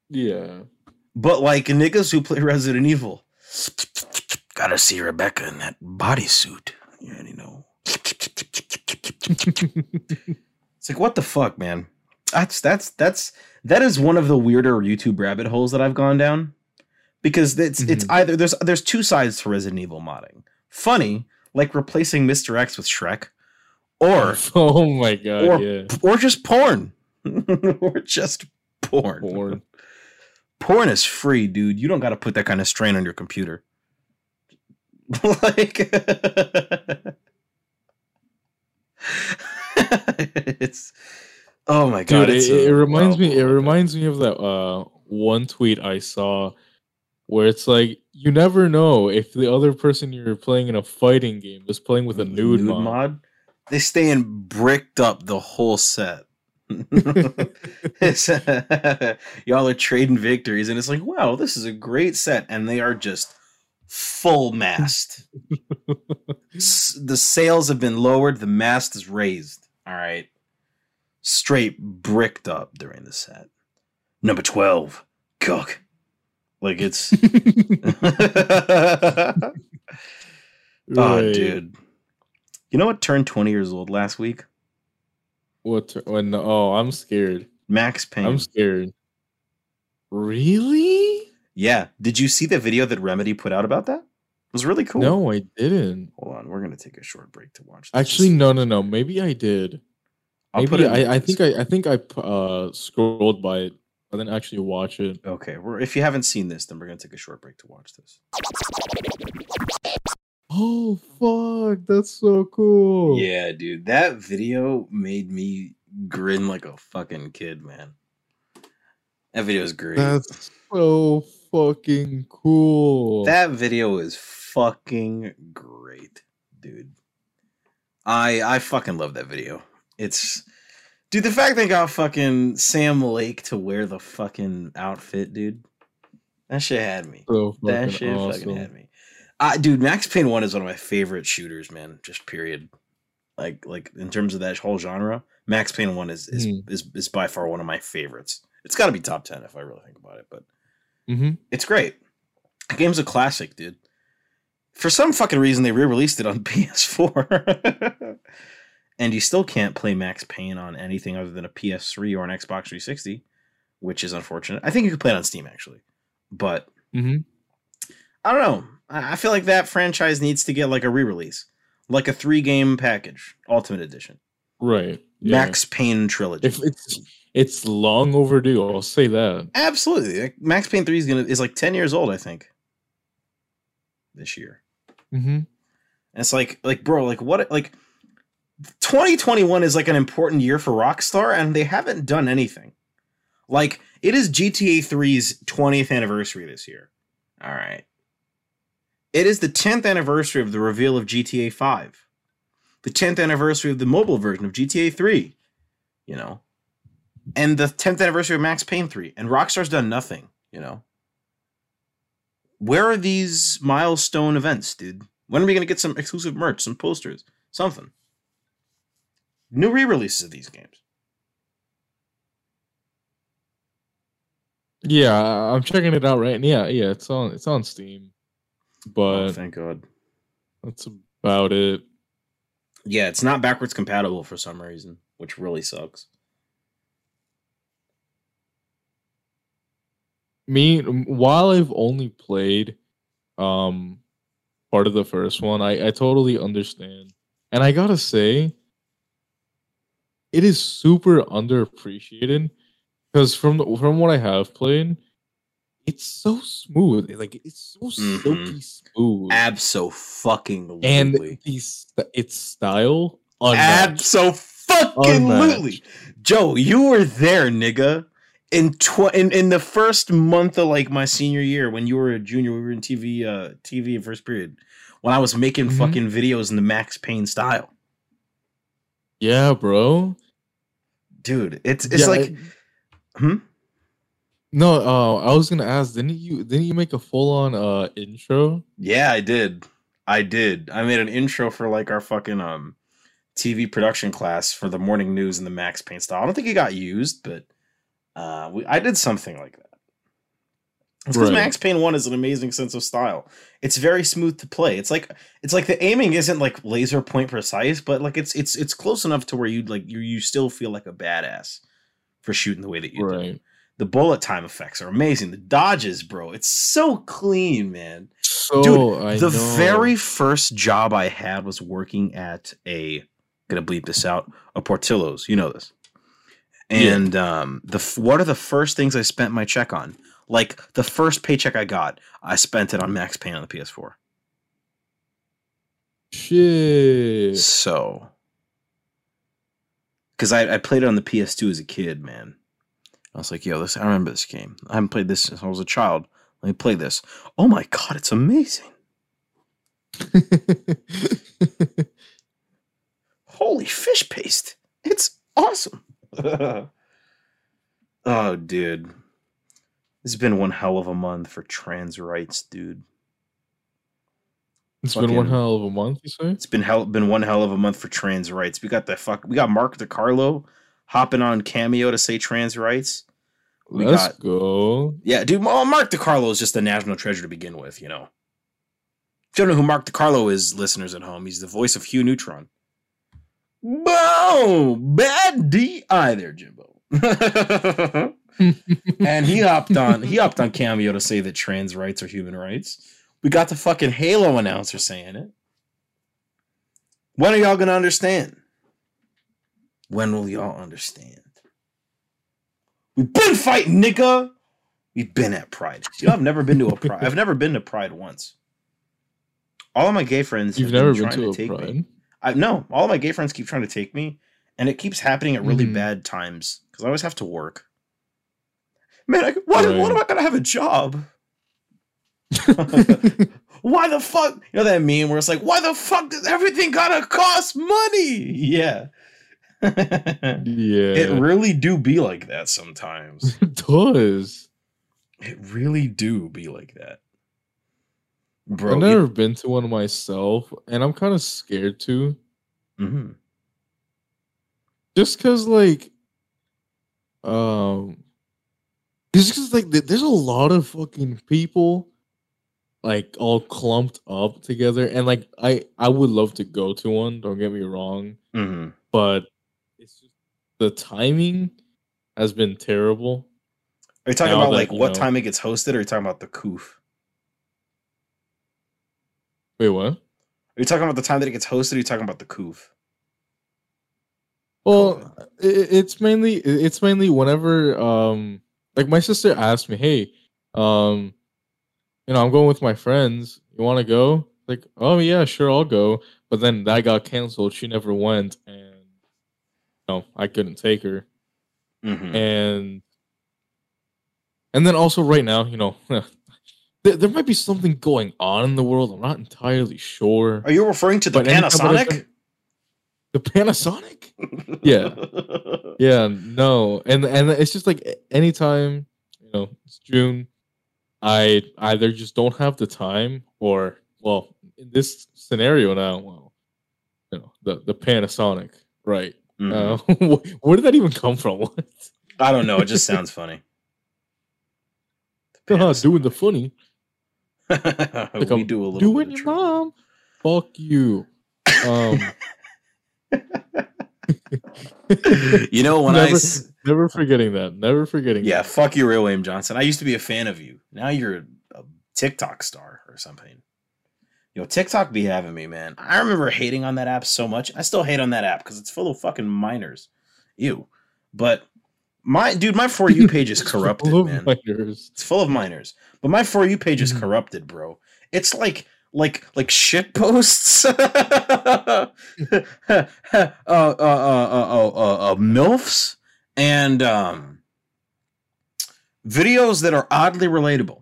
Yeah. But, like, niggas who play Resident Evil, gotta see Rebecca in that bodysuit. You already know. It's like, what the fuck, man? That is one of the weirder YouTube rabbit holes that I've gone down. Because it's either, there's two sides to Resident Evil modding. Funny, like replacing Mr. X with Shrek. Or or just porn. Porn is free, dude. You don't got to put that kind of strain on your computer. Like it's god, dude, it reminds me of that one tweet I saw where it's like, you never know if the other person you're playing in a fighting game is playing with a nude mod. They staying bricked up the whole set. Y'all are trading victories, and it's like, wow, this is a great set, and they are just full mast. The sails have been lowered, the mast is raised. All right, straight bricked up during the set. Number 12, cook. Like it's, oh, dude. You know what turned 20 years old last week? I'm scared. Max Payne. I'm scared. Really? Yeah. Did you see the video that Remedy put out about that? It was really cool. No, I didn't. Hold on. We're going to take a short break to watch this. Actually, no. Maybe I did. I think I scrolled by it. I didn't actually watch it. Okay. If you haven't seen this, then we're going to take a short break to watch this. Oh, fuck. That's so cool. Yeah, dude. That video made me grin like a fucking kid, man. That video is great. That's so fucking cool. That video is fucking great, dude. I fucking love that video. It's Dude, the fact they got fucking Sam Lake to wear the fucking outfit, dude. That shit had me. So that shit fucking had me. Dude, Max Payne 1 is one of my favorite shooters, man. Just period. Like in terms of that whole genre, Max Payne 1 is by far one of my favorites. It's got to be top 10 if I really think about it, but it's great. The game's a classic, dude. For some fucking reason, they re-released it on PS4. And you still can't play Max Payne on anything other than a PS3 or an Xbox 360, which is unfortunate. I think you could play it on Steam, actually. But I don't know. I feel like that franchise needs to get like a re-release, like a 3-game package, Ultimate Edition. Right. Yeah. Max Payne trilogy. It's long overdue. I'll say that. Absolutely. Like, Max Payne 3 is like 10 years old, I think, this year. And it's like, bro, like what, like 2021 is like an important year for Rockstar, and they haven't done anything. Like, it is GTA 3's 20th anniversary this year. All right. It is the 10th anniversary of the reveal of GTA 5. The 10th anniversary of the mobile version of GTA 3. You know? And the 10th anniversary of Max Payne 3. And Rockstar's done nothing, you know? Where are these milestone events, dude? When are we going to get some exclusive merch, some posters, something? New re-releases of these games. Yeah, I'm checking it out right now. Yeah, it's on Steam. But oh, thank God. That's about it. Yeah, it's not backwards compatible for some reason, which really sucks. While I've only played part of the first one, I totally understand. And I gotta say, it is super underappreciated, because from what I have played, it's so smooth. Like, it's so silky smooth. Absolutely. And its style, absolutely. Joe, you were there, nigga. In the first month of like my senior year, when you were a junior, we were in TV in first period, when I was making fucking videos in the Max Payne style. Yeah, bro. Dude, it's like No, I was gonna ask, didn't you make a full-on intro? Yeah, I did. I made an intro for like our fucking TV production class for the morning news in the Max Payne style. I don't think it got used, but I did something like that. It's because Max Payne 1 is an amazing sense of style. It's very smooth to play. It's like the aiming isn't like laser point precise, but like it's close enough to where you'd like you still feel like a badass for shooting the way that you do. The bullet time effects are amazing. The dodges, bro. It's so clean, man. Very first job I had was working at a Portillo's. You know this. And what are the first things I spent my check on? Like, the first paycheck I got, I spent it on Max Payne on the PS4. Shit. So. Because I played it on the PS2 as a kid, man. I was like, yo, I remember this game. I haven't played this since I was a child. Let me play this. Oh my God, it's amazing. Holy fish paste. It's awesome. Oh, dude. This has been one hell of a month for trans rights, dude. It's been one hell of a month, you say? It's been one hell of a month for trans rights. We got Mark DiCarlo hopping on Cameo to say trans rights. Let's go. Yeah, dude. Mark DiCarlo is just a national treasure to begin with, you know. If you don't know who Mark DiCarlo is, listeners at home, he's the voice of Hugh Neutron. Boom! Bad D.I. there, Jimbo. And he hopped on Cameo to say that trans rights are human rights. We got the fucking Halo announcer saying it. When are y'all going to understand? When will y'all understand? We've been fighting, nigga. We've been at Pride. I've never been to a Pride. I've never been to Pride once. All of my gay friends have been trying to take me. No, all of my gay friends keep trying to take me, and it keeps happening at really bad times because I always have to work. Man, what am I gonna have a job? Why the fuck? You know that meme where it's like, why the fuck does everything gotta cost money? Yeah. It really do be like that sometimes. It does. It really do be like that. Bro, I've never been to one myself, and I'm kind of scared to. Mm-hmm. Just because, like, there's a lot of fucking people, like, all clumped up together, and, like, I would love to go to one, don't get me wrong, mm-hmm. but it's just, the timing has been terrible. Are you talking about, like, what time it gets hosted, or are you talking about the coof? Wait, what? Are you talking about the time that it gets hosted, or are you talking about the coof? Well, it's mainly whenever, like, my sister asked me, hey, you know, I'm going with my friends. You want to go? Like, oh, yeah, sure, I'll go. But then that got canceled. She never went. And, you know, I couldn't take her. Mm-hmm. And then also right now, you know, there might be something going on in the world. I'm not entirely sure. Are you referring to the Panasonic? The Panasonic? Yeah. Yeah, no. And it's just like anytime, you know, it's June, I either just don't have the time or, well, in this scenario now, well, you know, the Panasonic, right? Mm-hmm. Where did that even come from? What? I don't know. It just sounds funny. Doing the funny. Like I'm do a little doing your mom. Fuck you. You know, when never forgetting that. Never forgetting. Yeah, that. Fuck you, Real William Johnson. I used to be a fan of you. Now you're a TikTok star or something. Yo, TikTok be having me, man. I remember hating on that app so much. I still hate on that app because it's full of fucking minors. Ew. But my For You page is corrupted, man. Minors. It's full of minors. But my For You page is corrupted, bro. It's like shit posts. MILFs and videos that are oddly relatable.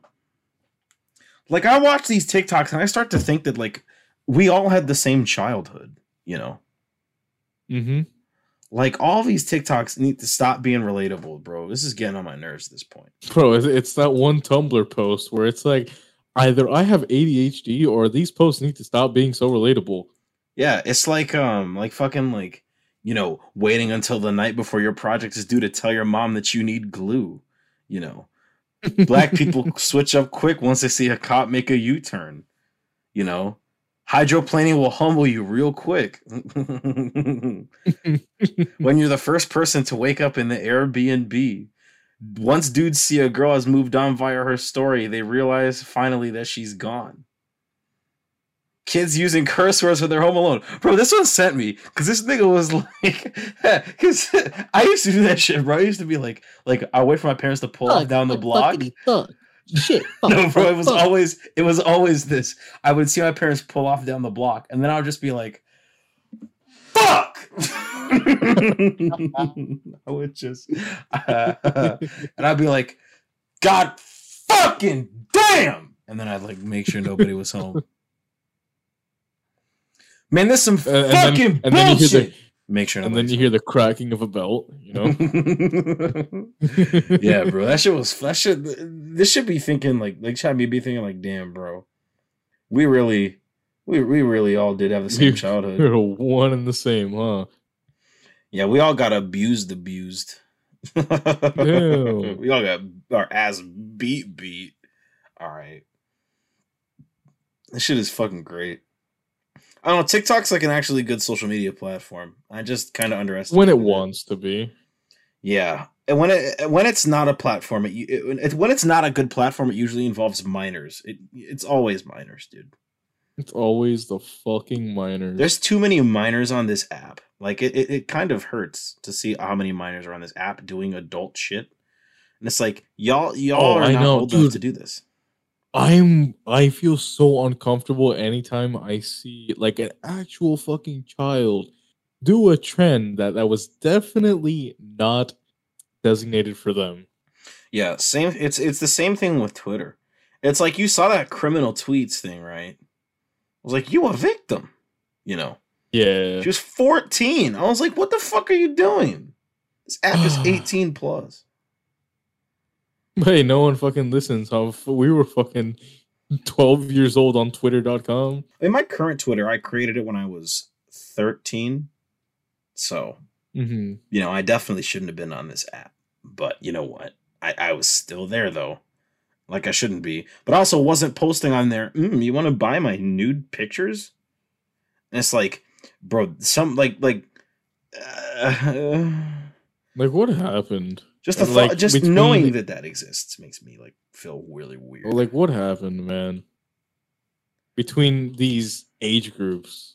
Like, I watch these TikToks and I start to think that, like, we all had the same childhood, you know? Mm-hmm. Like, all these TikToks need to stop being relatable, bro. This is getting on my nerves at this point. Bro, it's that one Tumblr post where it's like, either I have ADHD or these posts need to stop being so relatable. Yeah, it's like fucking, like, you know, waiting until the night before your project is due to tell your mom that you need glue, you know. Black people switch up quick once they see a cop make a U-turn, you know. Hydroplaning will humble you real quick. When you're the first person to wake up in the Airbnb. Once dudes see a girl has moved on via her story, they realize finally that she's gone. Kids using curse words when they're home alone. Bro, this one sent me because this nigga was like, because I used to do that shit, bro. I used to be like I wait for my parents to pull down the block. Shit. No, bro, it was always this. I would see my parents pull off down the block, and then I would just be like, fuck. I would just and I'd be like, God fucking damn, and then I'd like make sure nobody was home. Man, this is some fucking bullshit. Make sure, and then you hear the cracking of a belt, you know. Yeah, bro, that shit was flesh. This should be thinking like trying to be thinking like, damn, bro, we really all did have the same childhood. We're one and the same, huh? Yeah, we all got abused. We all got our ass beat. All right. This shit is fucking great. I don't know. TikTok's like an actually good social media platform. I just kind of underestimate when it wants to be. Yeah. And when it's not a platform, when it's not a good platform, it usually involves minors. It's always minors, dude. It's always the fucking minors. There's too many minors on this app. Like, it kind of hurts to see how many minors are on this app doing adult shit. And it's like, y'all are not old enough to do this. I feel so uncomfortable anytime I see, like, an actual fucking child do a trend that was definitely not designated for them. Yeah, same. It's the same thing with Twitter. It's like, you saw that criminal tweets thing, right? I was like, you a victim, you know. Yeah. She was 14. I was like, what the fuck are you doing? This app is 18 plus. Hey, no one fucking listens. We were fucking 12 years old on Twitter.com. In my current Twitter, I created it when I was 13. So, you know, I definitely shouldn't have been on this app. But you know what? I was still there, though. Like I shouldn't be. But also wasn't posting on there, you want to buy my nude pictures? And it's like, bro, some like what happened? Just the thought, like, just knowing that exists makes me like feel really weird. Well, like what happened, man? Between these age groups,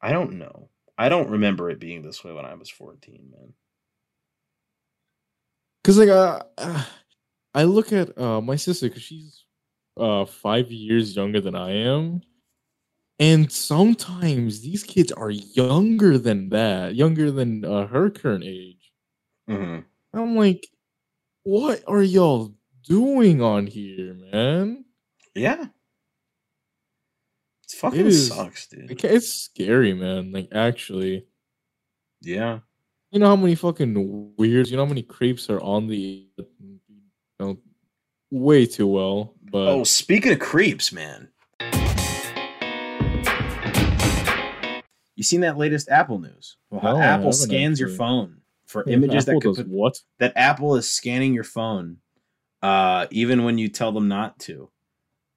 I don't know. I don't remember it being this way when I was 14, man. Because like I look at my sister because she's 5 years younger than I am. And sometimes these kids are younger than that, younger than her current age. I'm like, what are y'all doing on here, man? Yeah. It's fucking sucks, dude. It's scary, man. Like, actually. Yeah. You know how many fucking weirds, you know how many creeps are on the, you know, way too well. But oh, speaking of creeps, man. You seen that latest Apple news? Well, how Apple scans your phone for images that could put, that Apple is scanning your phone, even when you tell them not to.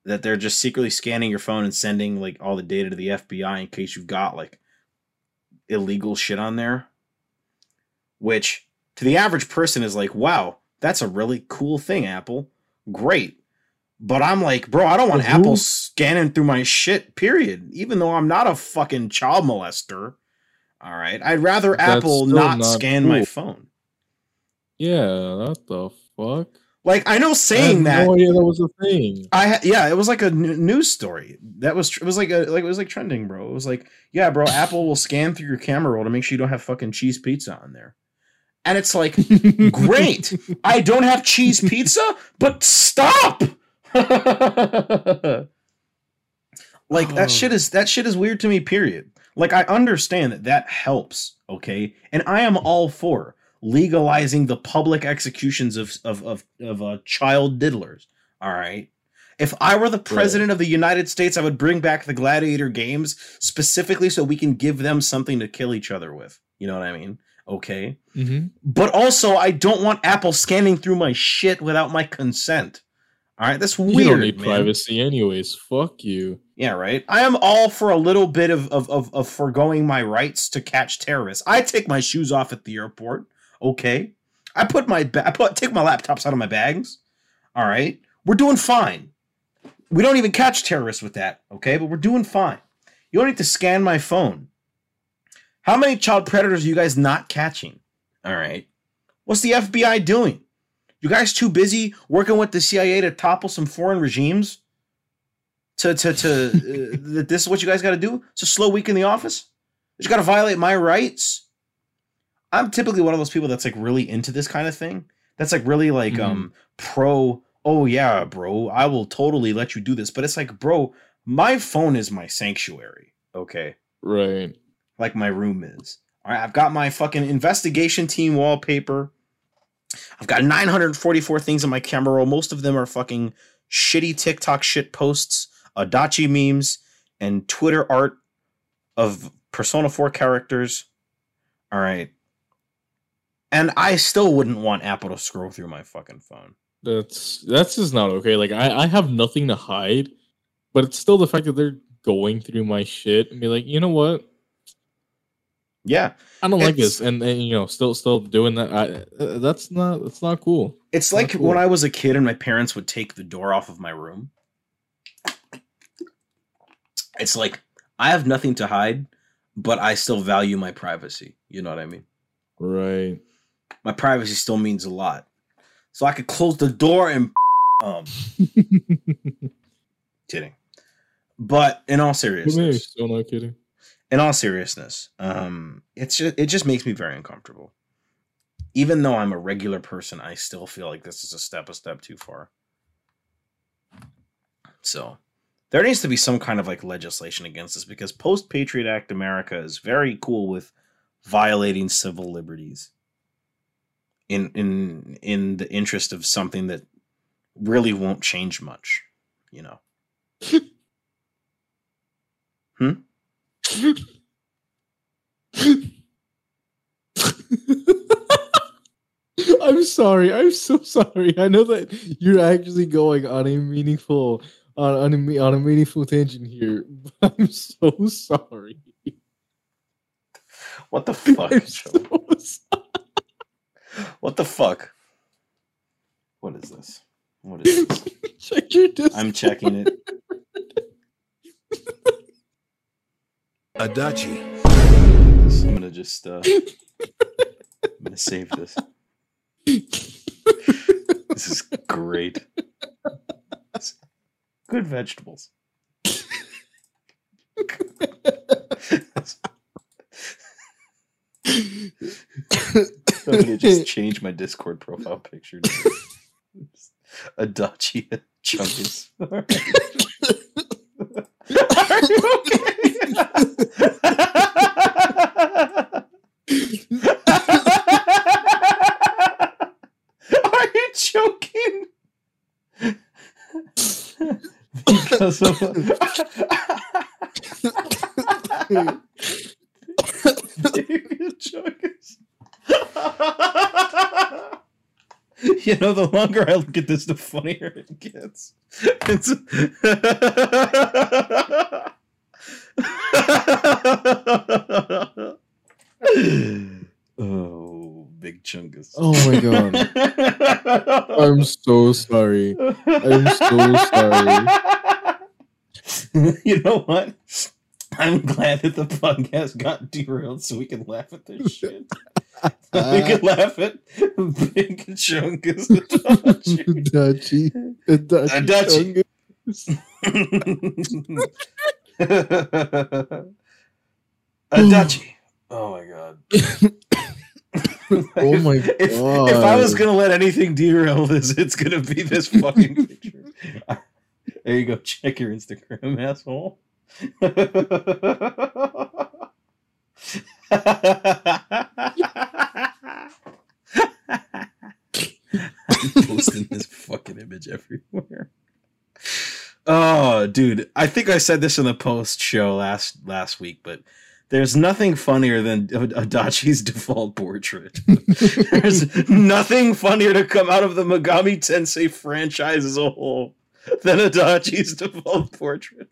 That they're just secretly scanning your phone and sending like all the data to the FBI in case you've got like illegal shit on there. Which to the average person is like, wow, that's a really cool thing, Apple. Great. But I'm like, bro, I don't want Apple scanning through my shit, period. Even though I'm not a fucking child molester. All right. I'd rather Apple not scan my phone. Yeah, what the fuck? Like, I know saying that. Oh, yeah, that was a thing. Yeah, it was like a news story. That was it was like trending, bro. It was like, yeah, bro, Apple will scan through your camera roll to make sure you don't have fucking cheese pizza on there. And it's like, great. I don't have cheese pizza, but stop. Like that shit is weird to me, period. Like I understand that helps, okay? And I am all for legalizing the public executions of child diddlers. All right. If I were the president of the United States, I would bring back the gladiator games specifically so we can give them something to kill each other with. You know what I mean? Okay. But also I don't want Apple scanning through my shit without my consent. All right, that's weird. You don't need privacy anyways. Fuck you. Yeah, right. I am all for a little bit of foregoing my rights to catch terrorists. I take my shoes off at the airport. Okay. I put my take my laptops out of my bags. All right. We're doing fine. We don't even catch terrorists with that, okay? But we're doing fine. You don't need to scan my phone. How many child predators are you guys not catching? All right. What's the FBI doing? You guys too busy working with the CIA to topple some foreign regimes? This is what you guys got to do? It's a slow week in the office? You just got to violate my rights? I'm typically one of those people that's like really into this kind of thing. That's like really like pro, oh yeah, bro, I will totally let you do this. But it's like, bro, my phone is my sanctuary. Okay. Right. Like my room is. All right, I've got my fucking investigation team wallpaper. I've got 944 things in my camera roll. Most of them are fucking shitty TikTok shit posts, Adachi memes, and Twitter art of Persona 4 characters. All right. And I still wouldn't want Apple to scroll through my fucking phone. That's just not okay. Like, I have nothing to hide, but it's still the fact that they're going through my shit and be like, you know what? Yeah, I don't like this, and you know, still doing that. That's not cool. It's like when I was a kid and my parents would take the door off of my room. It's like I have nothing to hide, but I still value my privacy. You know what I mean? Right. My privacy still means a lot, so I could close the door and kidding. But in all seriousness, still not kidding. In all seriousness, it just makes me very uncomfortable. Even though I'm a regular person, I still feel like this is a step too far. So, there needs to be some kind of like legislation against this, because post-Patriot Act America is very cool with violating civil liberties in the interest of something that really won't change much, you know. I'm sorry. I'm so sorry. I know that you're actually going on a meaningful on a meaningful tangent here, but I'm so sorry. What the fuck? What the fuck? What is this? What is this? Check your Discord. I'm checking it. Adachi. I'm gonna just I'm gonna save this. This is great. Good vegetables. I'm gonna just change my Discord profile picture to Adachi and Chungus. Are you okay? Are you joking? Because of you know, the longer I look at this, the funnier it gets. It's oh, big Chungus. Oh my god. I'm so sorry. I'm so sorry. You know what? I'm glad that the podcast got derailed so we can laugh at this shit. We can laugh at Big Chungus Adachi. Adachi. Adachi. Adachi. Oh my god. Oh my god. If I was going to let anything derail this, it's going to be this fucking picture. There you go. Check your Instagram, asshole. I'm posting this fucking image everywhere. Oh, dude. I think I said this in the post show last week, but there's nothing funnier than Adachi's default portrait. There's nothing funnier to come out of the Megami Tensei franchise as a whole than Adachi's default portrait.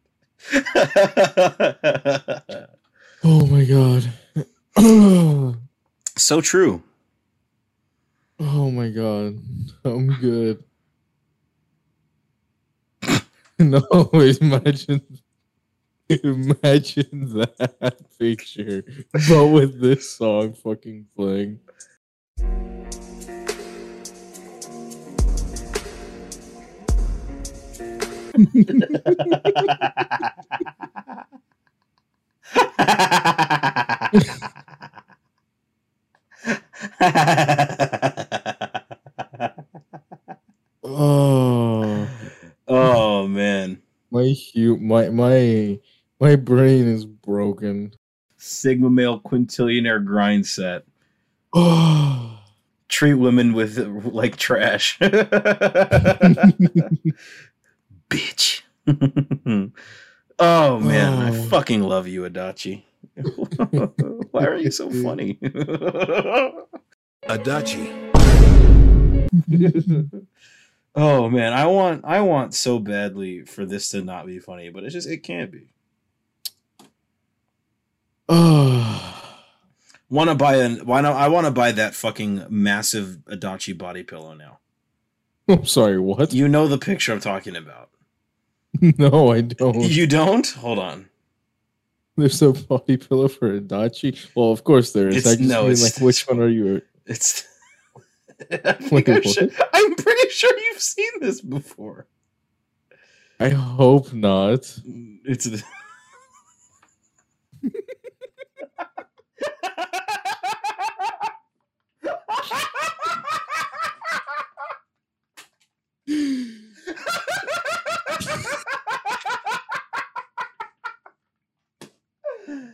Oh my god. So true. Oh my god. I'm good. No, imagine that picture, but with this song fucking playing. Oh man, my brain is broken. Sigma male quintillionaire grind set. Oh, treat women with like trash. Bitch. Oh man, I fucking love you, Adachi. Why are you so funny? Adachi. Oh man, I want so badly for this to not be funny, but it can't be. I want to buy that fucking massive Adachi body pillow now. I'm sorry, what? You know the picture I'm talking about. No, I don't. You don't? Hold on. There's a body pillow for Adachi. Well, of course there is. Which one are you? It's. I'm pretty sure you've seen this before. I hope not. It's. That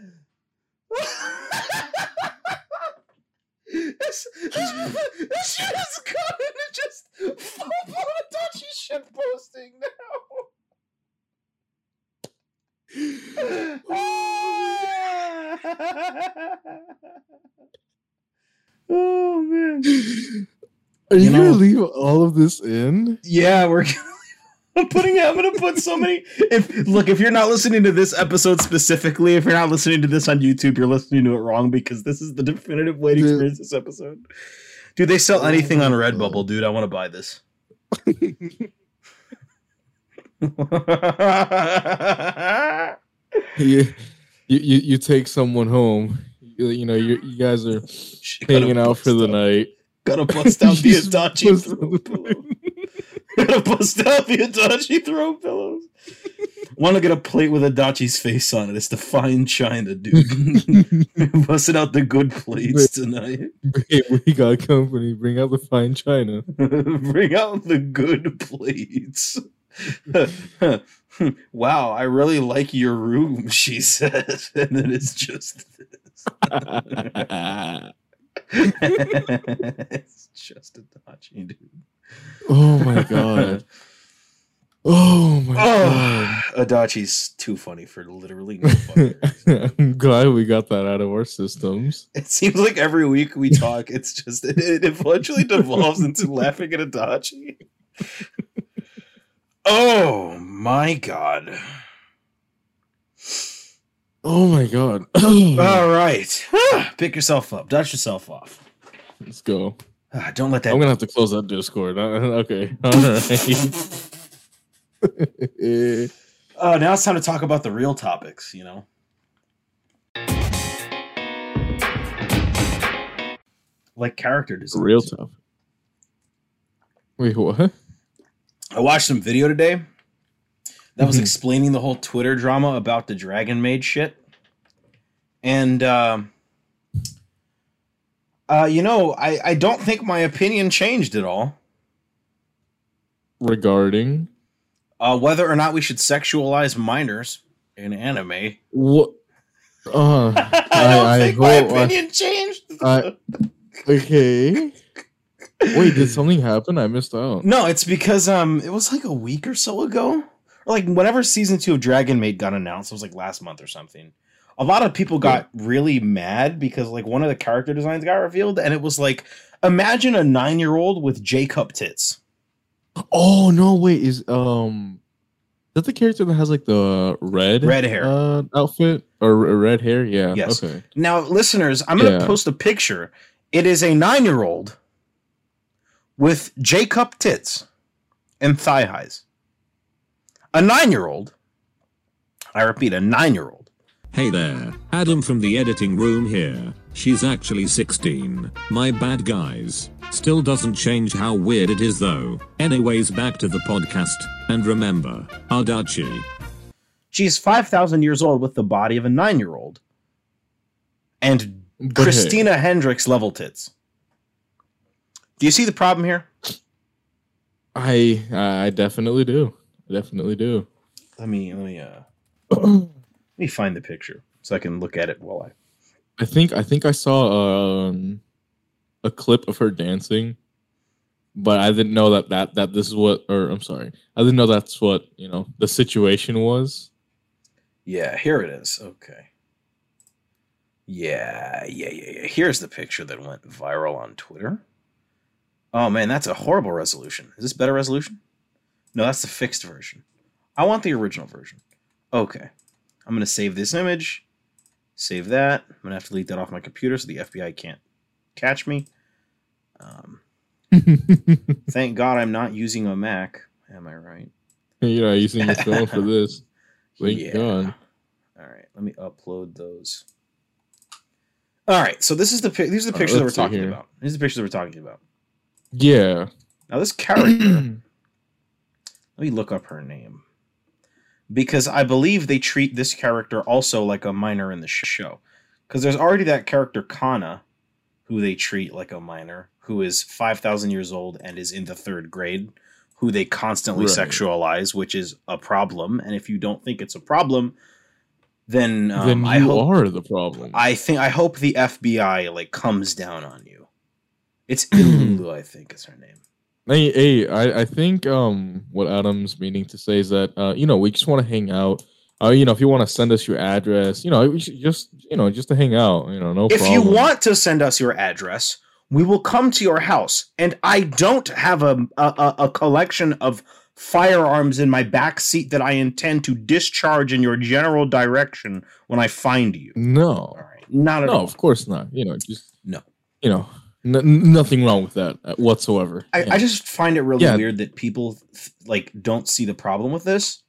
shit is coming to just full blown Itachi shit posting now. Oh man. Are you gonna leave all of this in? Yeah, we're gonna I'm gonna put so many. If you're not listening to this episode specifically, if you're not listening to this on YouTube, you're listening to it wrong, because this is the definitive way to experience this episode. Dude, they sell anything on Redbubble, dude. I want to buy this. You take someone home. You know, you guys are hanging out for the night. Gotta bust out the Itachi throw pillow. Gotta bust out the Itachi throw pillows. Wanna get a plate with Itachi's face on it. It's the fine china, dude. Busting out the good plates tonight. We got company. Bring out the fine china. Bring out the good plates. Wow, I really like your room, she says. And then it's just this. It's just Itachi, dude. Oh my god. Oh my god. Adachi's too funny for literally no fucking reason. I'm glad we got that out of our systems. It seems like every week we talk, it's just it eventually devolves into laughing at Itachi. Oh my god. Oh my god. All right. Pick yourself up. Dodge yourself off. Let's go. Don't let that. I'm going to have to close that Discord. Okay. All right. Now it's time to talk about the real topics, you know? Like character design. Real topic. Wait, what? I watched some video today that was explaining the whole Twitter drama about the Dragon Maid shit. And, I don't think my opinion changed at all. Regarding? Whether or not we should sexualize minors in anime. What? I don't think my opinion changed. Okay. Wait, did something happen? I missed out. No, it's because it was like a week or so ago. Or like whenever season 2 of Dragon Maid got announced, it was like last month or something. A lot of people got really mad because like one of the character designs got revealed, and it was like, imagine a 9-year-old with J-cup tits. Oh no! Wait, is that the character that has like the red hair outfit or red hair? Yeah. Yes. Okay. Now, listeners, I'm gonna post a picture. It is a 9-year-old with J-cup tits and thigh highs. A 9-year-old. I repeat, a 9-year-old. Hey there, Adam from the editing room here. She's actually 16. My bad, guys. Still doesn't change how weird it is, though. Anyways, back to the podcast. And remember, Adachi. She's 5,000 years old with the body of a 9-year-old. And Christina Hendricks level tits. Do you see the problem here? I definitely do. Definitely do. Let me find the picture so I can look at it while I think I saw a clip of her dancing, but I didn't know that this is what, or I'm sorry, I didn't know that's what, you know, the situation was. Yeah, here it is. Okay. Yeah. Here's the picture that went viral on Twitter. Oh man, that's a horrible resolution. Is this better resolution? No, that's the fixed version. I want the original version. Okay. I'm going to save this image. Save that. I'm going to have to delete that off my computer so the FBI can't catch me. Thank God I'm not using a Mac. Am I right? You're not using your phone for this. Thank God. All right. Let me upload those. All right. So these are the pictures that we're talking about. These are the pictures that we're talking about. Yeah. Now this character... Let me look up her name. Because I believe they treat this character also like a minor in the show. Because there's already that character, Kana, who they treat like a minor, who is 5,000 years old and is in the 3rd grade, who they constantly sexualize, which is a problem. And if you don't think it's a problem, then you are the problem. I hope the FBI like comes down on you. It's Ilulu, I think is her name. Hey, I think what Adam's meaning to say is that we just want to hang out. If you want to send us your address, just to hang out, no problem. If you want to send us your address, we will come to your house. And I don't have a collection of firearms in my back seat that I intend to discharge in your general direction when I find you. No, all right. Not at all. No, of course not. Nothing wrong with that whatsoever. I just find it really weird that people don't see the problem with this.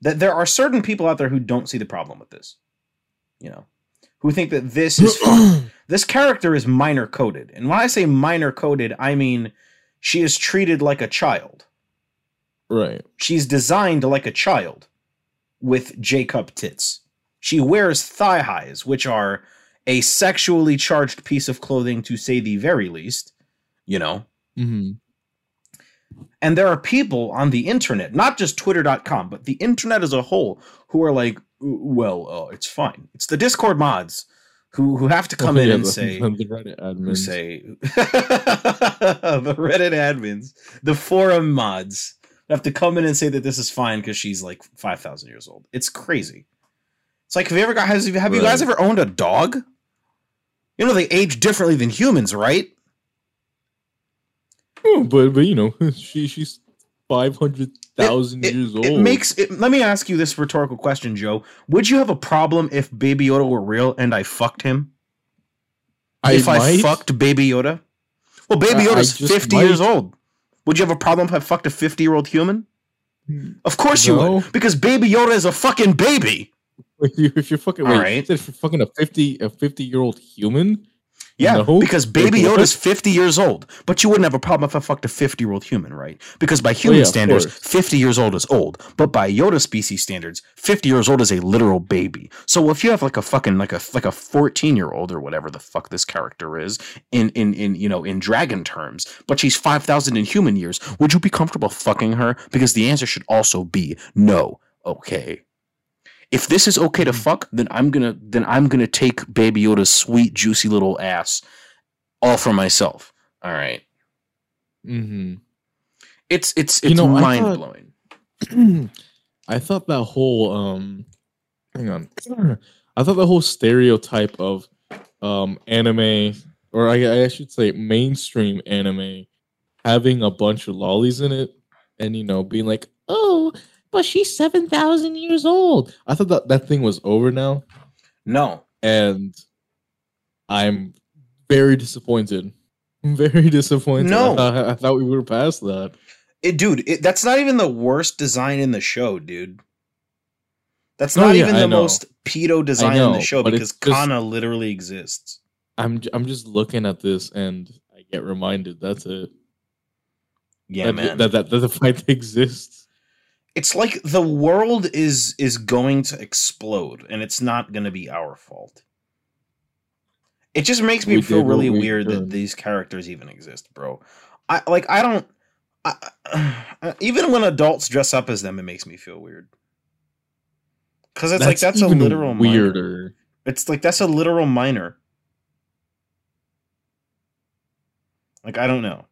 That there are certain people out there who don't see the problem with this, who think that this is fun. This character is minor coded. And when I say minor coded, I mean she is treated like a child. Right. She's designed like a child with J-cup tits. She wears thigh highs, which are a sexually charged piece of clothing, to say the very least, Mm-hmm. And there are people on the internet, not just Twitter.com, but the internet as a whole, who are like, well, it's fine. It's the Discord mods who have to come in and say, the Reddit admins. The Reddit admins, the forum mods have to come in and say that this is fine because she's like 5,000 years old. It's crazy. It's like, have you guys ever owned a dog? They age differently than humans, right? Oh, but she's 500,000 years old. Let me ask you this rhetorical question, Joe. Would you have a problem if Baby Yoda were real and I fucked him? I fucked Baby Yoda? Well, Baby Yoda's 50 years old. Would you have a problem if I fucked a 50-year-old human? Of course you would, because Baby Yoda is a fucking baby. If you're fucking a 50-year-old human. Yeah, no? Because Baby Yoda's 50 years old. But you wouldn't have a problem if I fucked a 50-year-old human, right? Because by human standards, 50 years old is old. But by Yoda species standards, 50 years old is a literal baby. So if you have like a 14-year-old or whatever the fuck this character is in dragon terms, but she's 5,000 in human years, would you be comfortable fucking her? Because the answer should also be no. Okay. If this is okay to fuck, then I'm gonna take Baby Yoda's sweet, juicy little ass all for myself. All right. Mm-hmm. It's mind blowing. I thought that whole stereotype of anime, or I should say mainstream anime, having a bunch of lollies in it, and being like, oh, but she's 7,000 years old. I thought that thing was over now. No. And I'm very disappointed. No. I thought we were past that. That's not even the worst design in the show, dude. That's not even the most pedo design in the show, because Kana literally exists. I'm just looking at this and I get reminded. That's it. Yeah, man. That the fight exists. It's like the world is going to explode, and it's not going to be our fault. It just makes me feel really weird that these characters even exist, bro. Even when adults dress up as them, it makes me feel weird. Because that's a literal minor. It's like that's a literal minor. Like, I don't know.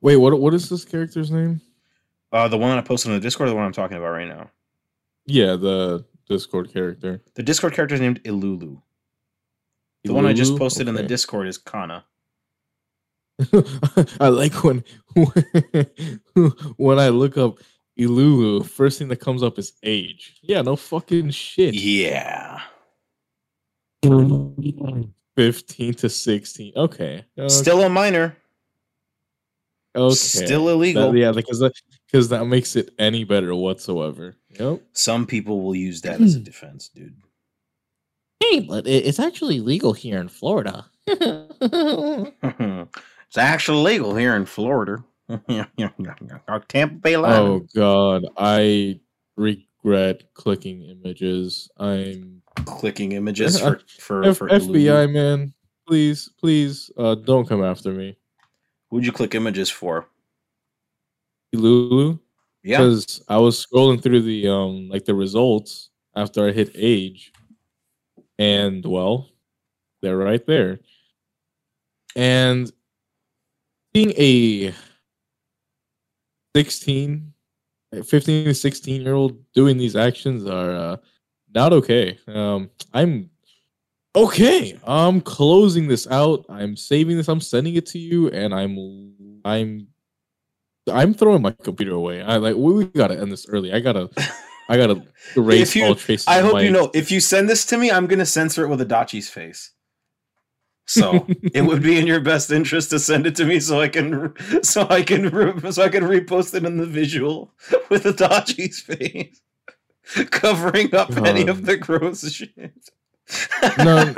Wait, what is this character's name? The one that I posted on the Discord, or the one I'm talking about right now? Yeah, the Discord character. The Discord character is named Ilulu. The one I just posted in the Discord is Kana. I like when I look up Ilulu, first thing that comes up is age. Yeah, no fucking shit. Yeah. 15 to 16. Okay. Still a minor. Okay. Still illegal. Because that makes it any better whatsoever. Yep. Some people will use that as a defense, dude. Hey, but it's actually legal here in Florida. It's actually legal here in Florida. Tampa Bay Lightning. Oh, God. I regret clicking images. I'm clicking images for FBI, Lulu. Man. Please, don't come after me. Who'd you click images for? Lulu? Yeah. Because I was scrolling through the results after I hit age. And, well, they're right there. And being a 15 to 16-year-old doing these actions are not okay. I'm closing this out. I'm saving this. I'm sending it to you, and I'm throwing my computer away. We gotta end this early. I gotta erase all traces. I hope you know, if you send this to me, I'm gonna censor it with Adachi's face. So it would be in your best interest to send it to me, so I can repost it in the visual with Adachi's face, covering up any of the gross shit. No,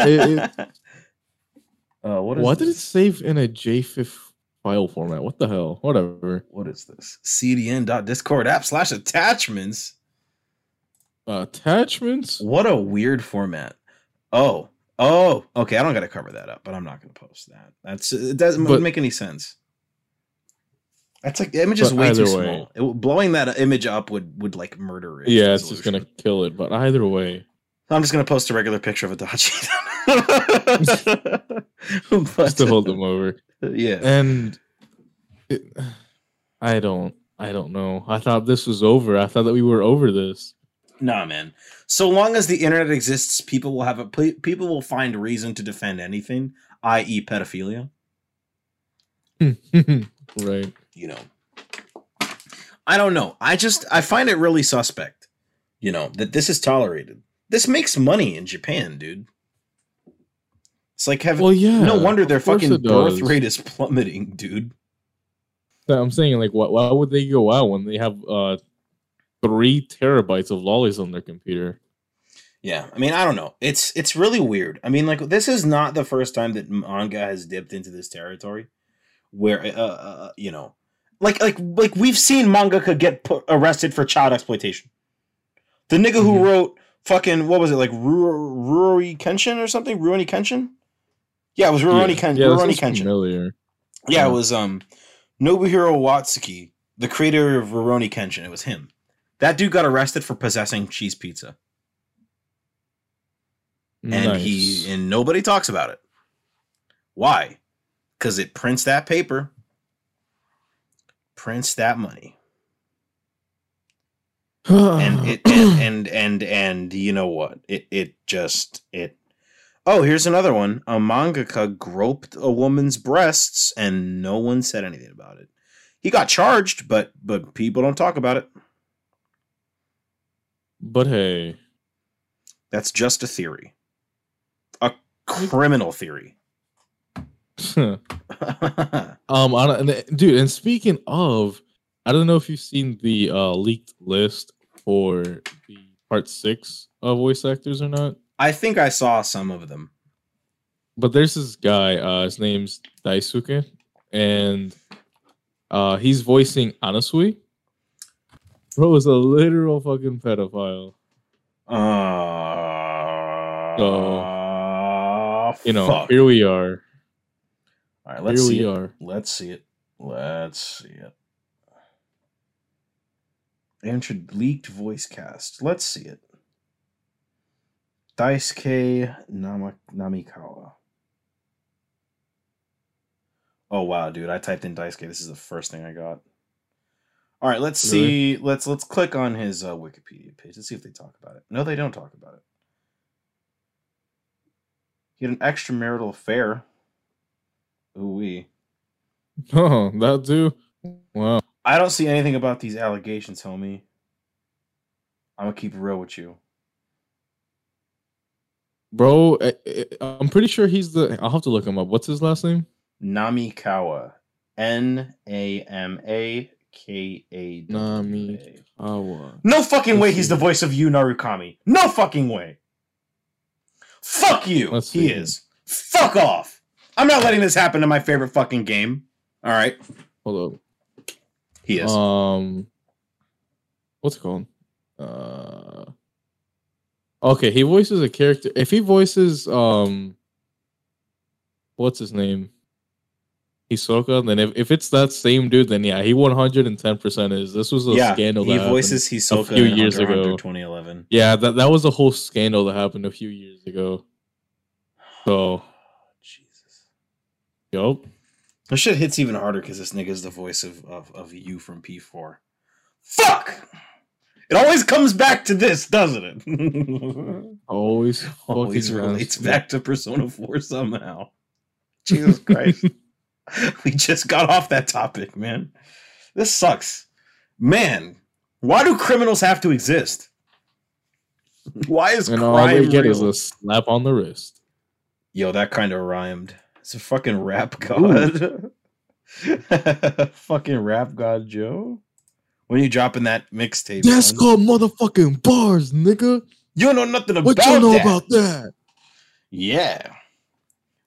why did it save in a JFIF file format? What the hell? Whatever. What is this? cdn.discord.app/attachments. Attachments? What a weird format. Oh, okay. I don't got to cover that up, but I'm not going to post that. It doesn't make any sense. That's like the image is way too small. Blowing that image up would like murder it. Yeah, it's just going to kill it. But either way, I'm just going to post a regular picture of Adachi just to hold them over. Yeah, and I don't know. I thought this was over. I thought that we were over this. Nah, man. So long as the internet exists, people will find reason to defend anything, i.e., pedophilia. Right. You know, I don't know. I find it really suspect, you know, that this is tolerated. This makes money in Japan, dude. It's like having. Well, yeah. No wonder their fucking birth rate is plummeting, dude. I'm saying, like, why would they go out when they have 3 terabytes of lollies on their computer? Yeah, I mean, I don't know. It's really weird. I mean, like, this is not the first time that manga has dipped into this territory, where you know, like we've seen mangaka get arrested for child exploitation. The nigga who wrote fucking what was it, like Rurouni Kenshin or something? Rurouni Kenshin? Yeah, it was Rurouni Kenshin. Yeah, Rurouni Kenshin. Familiar. Yeah, it was Nobuhiro Watsuki, the creator of Rurouni Kenshin. It was him. That dude got arrested for possessing cheese pizza. Nice. And nobody talks about it. Why? Because it prints that paper. Prints that money. and you know what? Oh, here's another one. A mangaka groped a woman's breasts and no one said anything about it. He got charged, but people don't talk about it. But hey, that's just a theory, a criminal theory. Dude. And speaking of, I don't know if you've seen the leaked list for the Part 6 voice actors or not. I think I saw some of them. But there's this guy. His name's Daisuke, and he's voicing Anasui. Bro is a literal fucking pedophile. So, you know, fuck. Here we are. All right, let's see it. Let's see it. Entered leaked voice cast. Let's see it. Daisuke Namikawa. Oh, wow, dude. I typed in Daisuke. This is the first thing I got. All right, let's see. Let's click on his Wikipedia page. Let's see if they talk about it. No, they don't talk about it. He had an extramarital affair. Ooh-wee. Oh, that too? Wow. I don't see anything about these allegations, homie. I'm going to keep it real with you. Bro, I'm pretty sure I'll have to look him up. What's his last name? Namikawa. N-A-M-A. Namikawa. No fucking way he's the voice of Yu Narukami. No fucking way. Fuck you. He is. Fuck off. I'm not letting this happen to my favorite fucking game. All right. Hold up. He is. What's it called? Okay, he voices a character. If he voices what's his name? Hisoka, and then if it's that same dude, then yeah, he 110% is. This was a scandal. He voices Hisoka a few years ago, 2011. Yeah, that was a whole scandal that happened a few years ago. So, Jesus, yup. This shit hits even harder because this nigga's the voice of you from P4. Fuck! It always comes back to this, doesn't it? always relates back to Persona 4 somehow. Jesus Christ. We just got off that topic, man. This sucks. Man, why do criminals have to exist? Why is crime real? And all we get is a slap on the wrist. Yo, that kind of rhymed. It's a fucking rap god. Fucking rap god, Joe. When are you dropping that mixtape? That's called motherfucking bars, nigga. You don't know nothing about that. What you know about that? Yeah.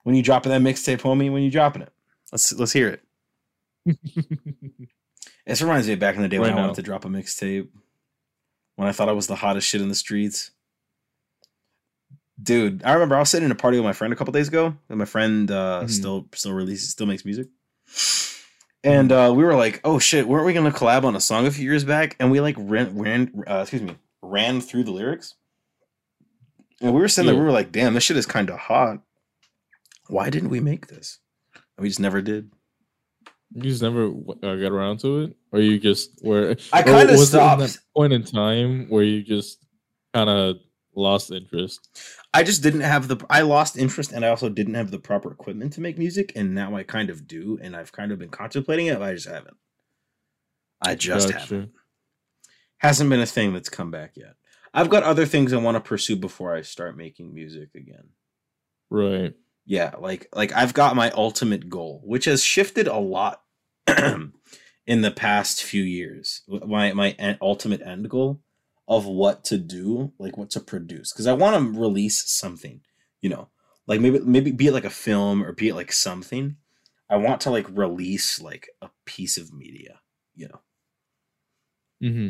When you dropping that mixtape, homie? When you dropping it? Let's hear it. This reminds me of back in the day when I wanted to drop a mixtape. When I thought I was the hottest shit in the streets. Dude, I remember I was sitting in a party with my friend a couple days ago. And my friend still makes music. And we were like, oh shit, weren't we going to collab on a song a few years back? And we like ran through the lyrics. And we were sitting there, we were like, damn, this shit is kind of hot. Why didn't we make this? And we just never did. You just never got around to it? Or you just were... I kind of stopped. Was there that point in time where you just kind of lost interest? I just didn't have the... I lost interest and I also didn't have the proper equipment to make music. And now I kind of do. And I've kind of been contemplating it, but I just haven't. Gotcha. Hasn't been a thing that's come back yet. I've got other things I want to pursue before I start making music again. Right. Yeah, like I've got my ultimate goal, which has shifted a lot in the past few years. My ultimate end goal of what to do, like what to produce, because I want to release something, you know, like maybe be it like a film or be it like something. I want to like release like a piece of media, you know. Mm-hmm.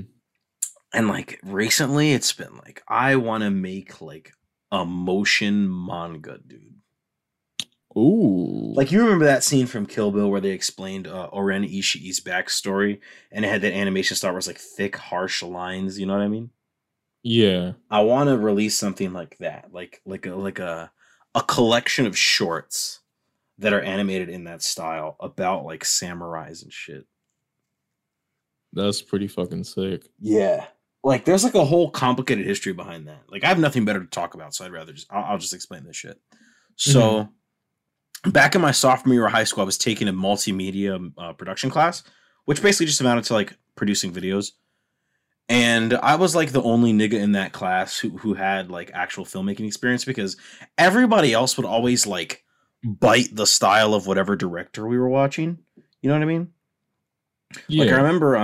And like recently, it's been like I want to make like a motion manga, dude. Ooh. Like, you remember that scene from Kill Bill where they explained Oren Ishii's backstory and it had that animation style where it's like thick, harsh lines, you know what I mean? Yeah. I want to release something like that, like a collection of shorts that are animated in that style about like samurais and shit. That's pretty fucking sick. Yeah. Like, there's like a whole complicated history behind that. Like, I have nothing better to talk about, so I'd rather just... I'll just explain this shit. So... Mm-hmm. Back in my sophomore year of high school, I was taking a multimedia production class, which basically just amounted to like producing videos. And I was like the only nigga in that class who had like actual filmmaking experience, because everybody else would always like bite the style of whatever director we were watching. You know what I mean? Yeah. Like I remember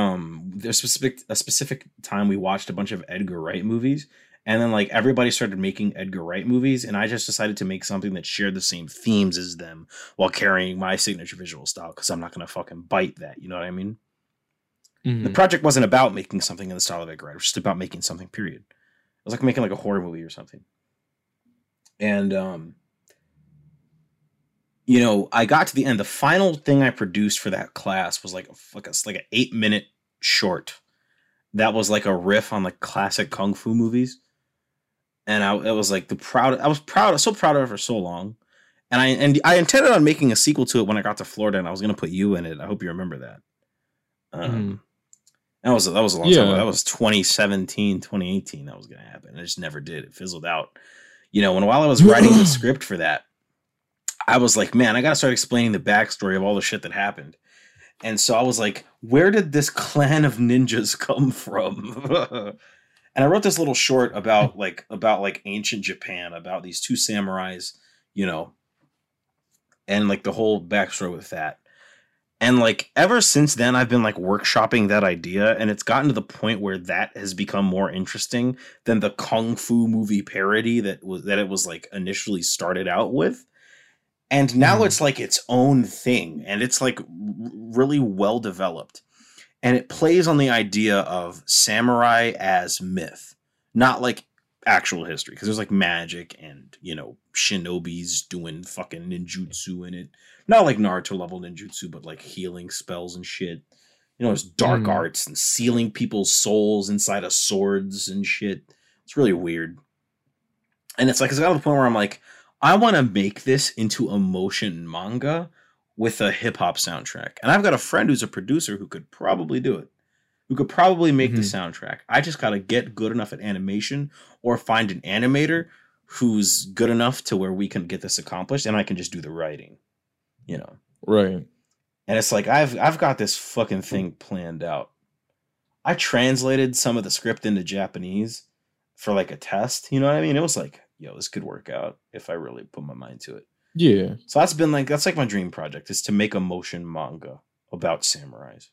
there's a specific time we watched a bunch of Edgar Wright movies. And then, like, everybody started making Edgar Wright movies, and I just decided to make something that shared the same themes as them while carrying my signature visual style, because I'm not going to fucking bite that, you know what I mean? Mm-hmm. The project wasn't about making something in the style of Edgar Wright, it was just about making something, period. It was like making, like, a horror movie or something. And, you know, I got to the end. The final thing I produced for that class was, like an 8-minute short that was, like, a riff on, like, classic kung fu movies. And I was like I was so proud of her so long. And I intended on making a sequel to it when I got to Florida, and I was going to put you in it. I hope you remember that. That was a long time ago. That was 2017, 2018. That was going to happen. It just never did. It fizzled out. You know, and while I was writing the script for that, I was like, man, I got to start explaining the backstory of all the shit that happened. And so I was like, where did this clan of ninjas come from? And I wrote this little short about ancient Japan, about these two samurais, you know, and like the whole backstory with that. And like ever since then, I've been like workshopping that idea, and it's gotten to the point where that has become more interesting than the kung fu movie parody that it was like initially started out with. And now it's like its own thing, and it's like really well developed. And it plays on the idea of samurai as myth, not like actual history, because there's like magic and, you know, shinobis doing fucking ninjutsu in it. Not like Naruto level ninjutsu, but like healing spells and shit. You know, there's dark arts and sealing people's souls inside of swords and shit. It's really weird. And it's like, it's got to the point where I'm like, I want to make this into a motion manga with a hip hop soundtrack. And I've got a friend who's a producer who could probably do it. Who could probably make the soundtrack. I just got to get good enough at animation or find an animator who's good enough to where we can get this accomplished and I can just do the writing, you know? Right. And it's like, I've got this fucking thing planned out. I translated some of the script into Japanese for like a test. You know what I mean? It was like, yo, this could work out if I really put my mind to it. Yeah. So that's been like, that's like my dream project, is to make a motion manga about samurais,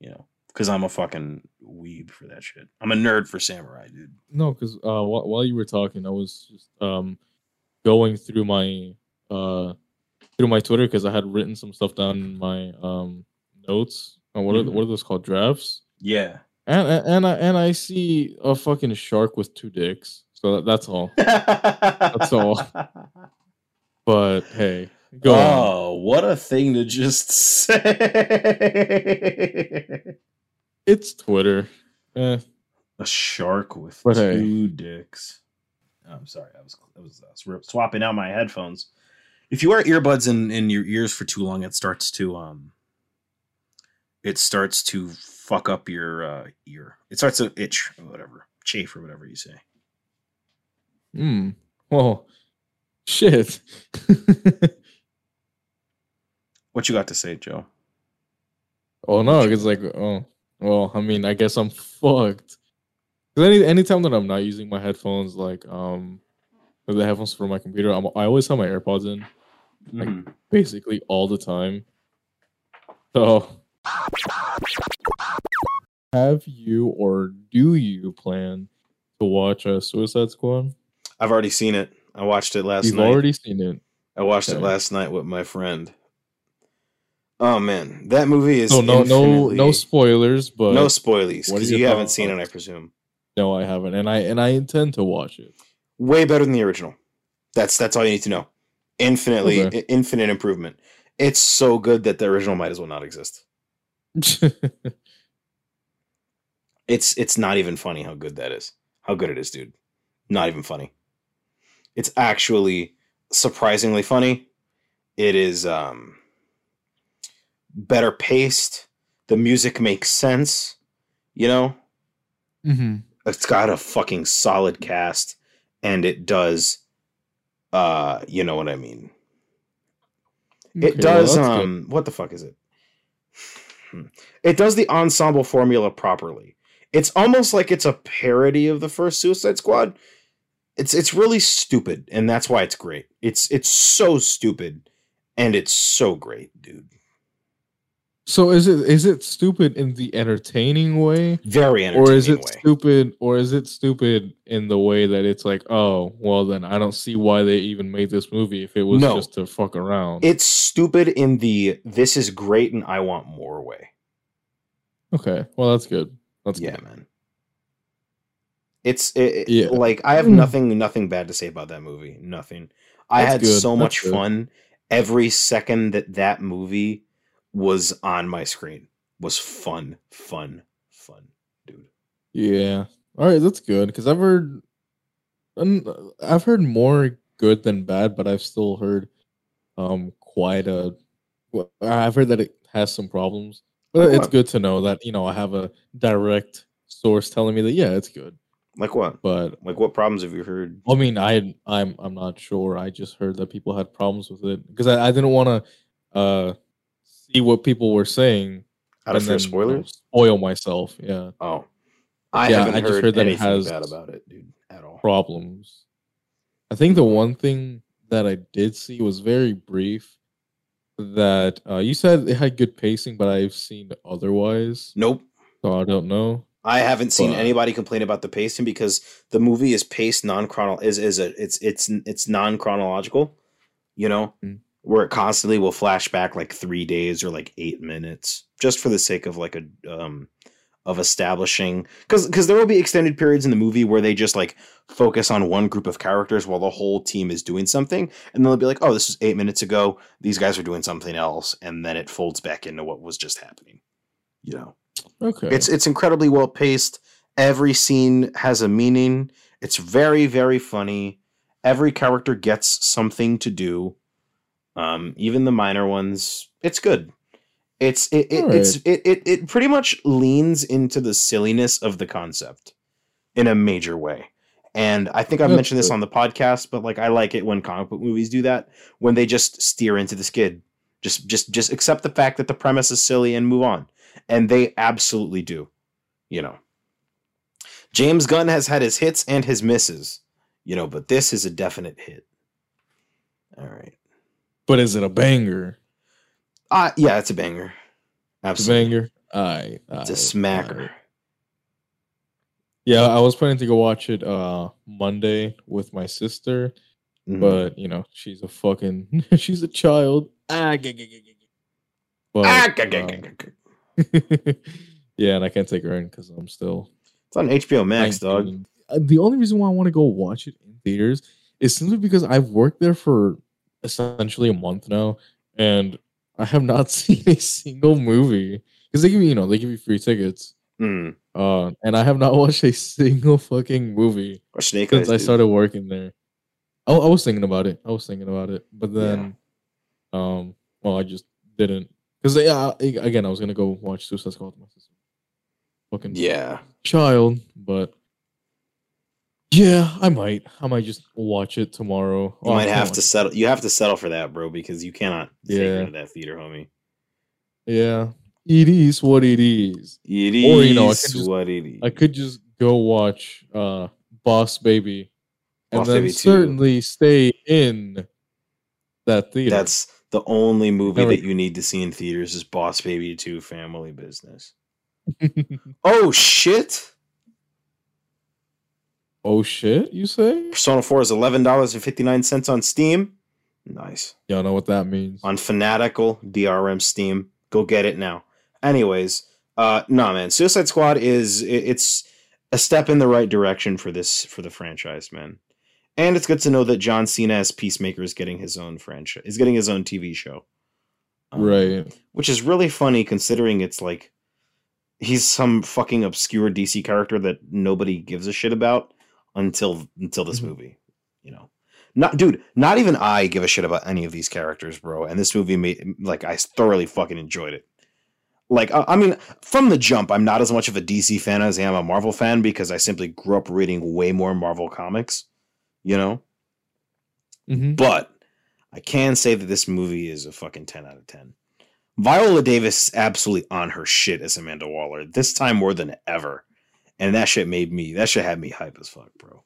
you know? Because I'm a fucking weeb for that shit. I'm a nerd for samurai, dude. No, because while you were talking, I was just going through my Twitter, because I had written some stuff down in my notes. And what are those called? Drafts? Yeah. And I see a fucking shark with two dicks. So that's all. That's all. But hey. Go on. What a thing to just say. It's Twitter. A shark with two dicks. I'm sorry. I was swapping out my headphones. If you wear earbuds in your ears for too long, it starts to fuck up your ear. It starts to itch or whatever. Chafe or whatever you say. Well, shit. What you got to say, Joe? Oh, no, it's like, oh, well, I mean, I guess I'm fucked. Because anytime that I'm not using my headphones, like, the headphones for my computer, I always have my AirPods in, like, basically all the time. So, have you or do you plan to watch Suicide Squad? I've already seen it. I watched it last night. You've already seen it? I watched it last night with my friend. Oh man, that movie is no spoilers, but no spoilies, because you haven't seen it, I presume. No, I haven't, and I intend to watch it. Way better than the original. That's all you need to know. Infinite improvement. It's so good that the original might as well not exist. It's not even funny how good that is. How good it is, dude. Not even funny. It's actually surprisingly funny. It is better paced. The music makes sense, you know? It's got a fucking solid cast, and it does, you know what I mean? Okay, it does, what the fuck is it? It does the ensemble formula properly. It's almost like it's a parody of the first Suicide Squad. It's really stupid, and that's why it's great. It's so stupid, and it's so great, dude. So is it stupid in the entertaining way? Very entertaining way. Or is it stupid in the way that it's like, oh, well then I don't see why they even made this movie if it was just to fuck around. It's stupid in the this is great and I want more way. Okay. Well, that's good. Yeah, man. Like I have nothing bad to say about that movie. Nothing. I had so much fun. Every second that movie was on my screen was fun, dude. Yeah. All right, that's good, because I've heard more good than bad, but I've still heard I've heard that it has some problems, but like it's good to know that, you know, I have a direct source telling me that yeah, it's good. Like what? But like what problems have you heard? I mean, I'm not sure. I just heard that people had problems with it, because I didn't want to see what people were saying out of fear of spoilers. Spoil myself, yeah. Oh, I just heard that it has bad about it, dude, at all. Problems. I think the one thing that I did see was very brief. That you said it had good pacing, but I've seen otherwise. Nope. So I don't know. I haven't seen anybody complain about the pacing, because the movie is paced it's non-chronological. You know. Where it constantly will flash back like 3 days or like 8 minutes, just for the sake of like of establishing, because there will be extended periods in the movie where they just like focus on one group of characters while the whole team is doing something, and they'll be like, oh, this was 8 minutes ago, these guys are doing something else, and then it folds back into what was just happening, you know. Okay. It's incredibly well paced. Every scene has a meaning. It's very, very funny. Every character gets something to do. Even the minor ones. It's good. It pretty much leans into the silliness of the concept in a major way. And I think I've mentioned this on the podcast, but like, I like it when comic book movies do that, when they just steer into the skid, just accept the fact that the premise is silly and move on. And they absolutely do, you know. James Gunn has had his hits and his misses, you know, but this is a definite hit. All right. But is it a banger? Yeah, it's a banger. Absolutely. It's a banger. It's a smacker. Right. Yeah, I was planning to go watch it Monday with my sister, but, you know, she's a fucking... she's a child. Yeah, and I can't take her in because I'm still... It's on HBO Max, dog. The only reason why I want to go watch it in theaters is simply because I've worked there for essentially a month now, and I have not seen a single movie because they give you, you know, they give you free tickets, and I have not watched a single fucking movie since I started working there. I was thinking about it. But then, I just didn't. Because, again, I was going to go watch Suicide Squad with my sister. Fucking child, but yeah, I might just watch it tomorrow. You might have to settle. You have to settle for that, bro, because you cannot take her to that theater, homie. Yeah, it is what it is. It is, or, you know, I could just go watch Boss Baby, and then certainly stay in that theater. That's the only movie that you need to see in theaters is Boss Baby 2: Family Business. Oh shit! You say Persona 4 is $11.59 on Steam. Nice. Y'all know what that means. On Fanatical, DRM, Steam. Go get it now. Anyways, nah, man. Suicide Squad it's a step in the right direction for the franchise, man. And it's good to know that John Cena as Peacemaker is getting his own franchise. Is getting his own TV show, right? Which is really funny considering it's like. He's some fucking obscure DC character that nobody gives a shit about until this movie, you know. Not even I give a shit about any of these characters, bro. And this movie made I thoroughly fucking enjoyed it. Like, I mean, from the jump, I'm not as much of a DC fan as I am a Marvel fan because I simply grew up reading way more Marvel comics, you know. But I can say that this movie is a fucking 10 out of 10. Viola Davis is absolutely on her shit as Amanda Waller, this time more than ever. And that shit had me hype as fuck, bro.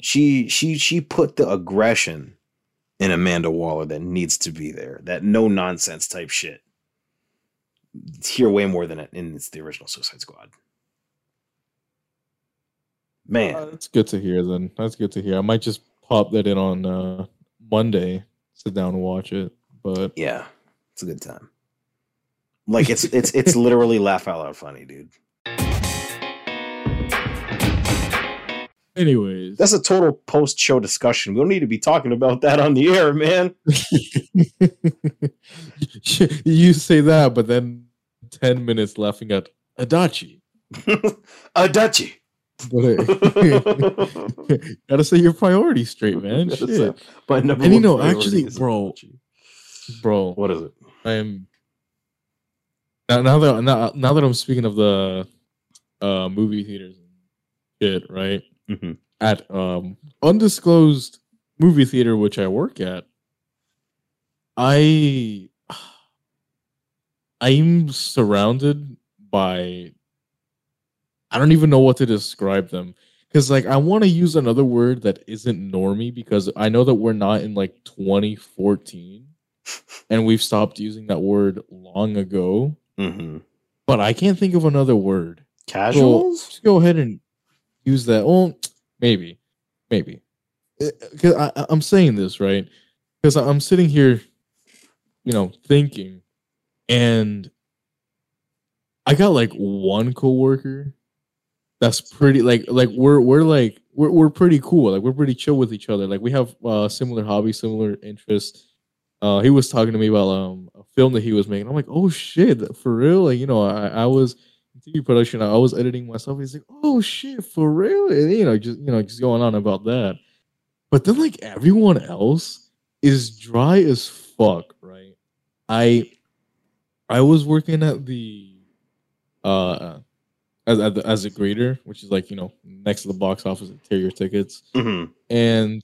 She put the aggression in Amanda Waller that needs to be there. That no-nonsense type shit. It's here way more than it's the original Suicide Squad. Man. That's good to hear, then. That's good to hear. I might just pop that in on Monday, sit down and watch it. But yeah. A good time. Like it's literally laugh out loud funny, dude. Anyways, that's a total post-show discussion. We don't need to be talking about that on the air, man. You say that, but then 10 minutes laughing at Adachi. Adachi. Gotta say your priorities straight, man. Shit. And you know, actually, bro, what is it? I am now that I'm speaking of the movie theaters and shit, right? At undisclosed movie theater which I work at, I'm surrounded by, I don't even know what to describe them, because I want to use another word that isn't normie, because I know that we're not in 2014. And we've stopped using that word long ago. But I can't think of another word. Casuals? So just go ahead and use that. Well, maybe. Because I'm saying this, right? Because I'm sitting here, you know, thinking, and I got like one coworker that's pretty like we're pretty cool. Like we're pretty chill with each other. Like we have similar hobbies, similar interests. He was talking to me about a film that he was making. I'm like, oh shit, for real? Like, you know, I was in TV production. I was editing myself. He's like, oh shit, for real? And, just going on about that. But then like everyone else is dry as fuck, right? I was working at the as a greeter, which is like, you know, next to the box office and tear your tickets. Mm-hmm. And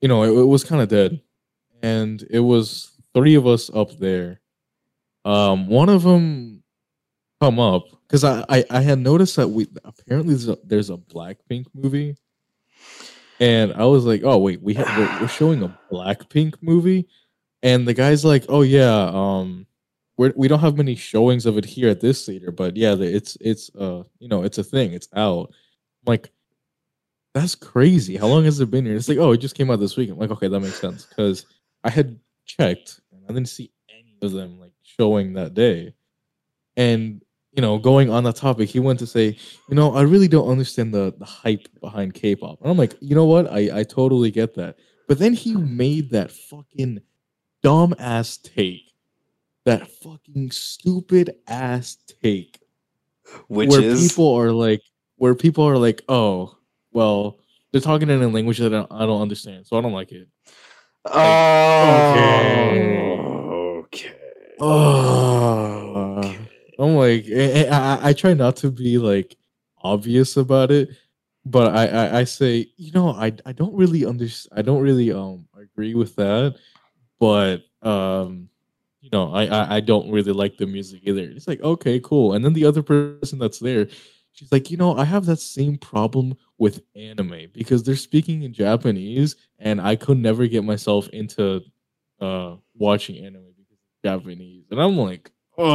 you know, it was kind of dead. And it was three of us up there. One of them come up because I had noticed that we apparently there's a Blackpink movie, and I was like, oh wait, we're showing a Blackpink movie, and the guy's like, oh yeah, we don't have many showings of it here at this theater, but yeah, it's a thing, it's out. I'm like, that's crazy. How long has it been here? It's like, oh, it just came out this week. I'm like, okay, that makes sense because I had checked and I didn't see any of them like showing that day. And you know, going on that topic, he went to say, you know, I really don't understand the hype behind K-pop. And I'm like, you know what? I totally get that. But then he made that fucking dumb ass take, that fucking stupid ass take, where people are like, oh, well, they're talking in a language that I don't understand, so I don't like it. Like, okay. I'm like, I try not to be like obvious about it, but I say, you know, I don't really agree with that, but you know, I don't really like the music either. It's like, okay, cool. And then the other person that's there, she's like, you know, I have that same problem with anime because they're speaking in Japanese, and I could never get myself into watching anime because it's Japanese. And I'm like, they you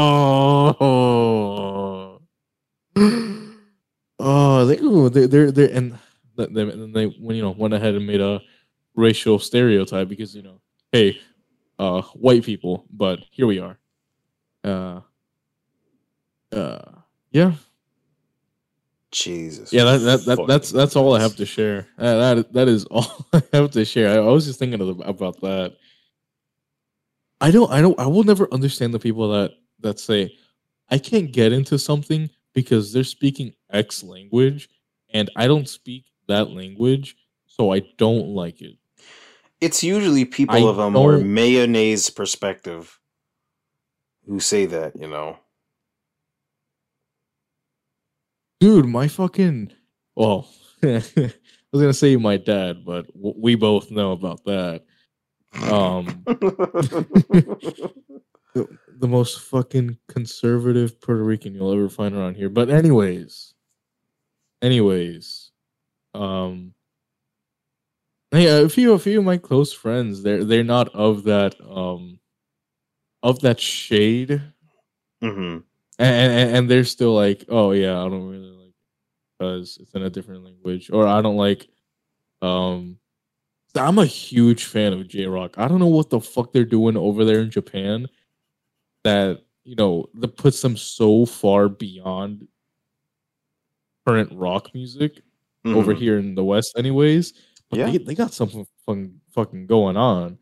know, went ahead and made a racial stereotype because, you know, hey, white people, but here we are. Yeah. Jesus. Yeah, that's all I have to share. That is all I have to share. I was just thinking about that. I will never understand the people that say, I can't get into something because they're speaking X language and I don't speak that language, so I don't like it. It's usually people of a more mayonnaise perspective who say that, you know. Dude, my fucking... Well, I was going to say my dad, but we both know about that. The most fucking conservative Puerto Rican you'll ever find around here. But anyways, yeah, a few of my close friends, they're not of that shade, mm-hmm. and they're still like, oh yeah, I don't really like it because it's in a different language, or I don't like. I'm a huge fan of J-Rock. I don't know what the fuck they're doing over there in Japan that, you know, that puts them so far beyond current rock music, mm-hmm. over here in the West anyways. But yeah, they got something fucking going on.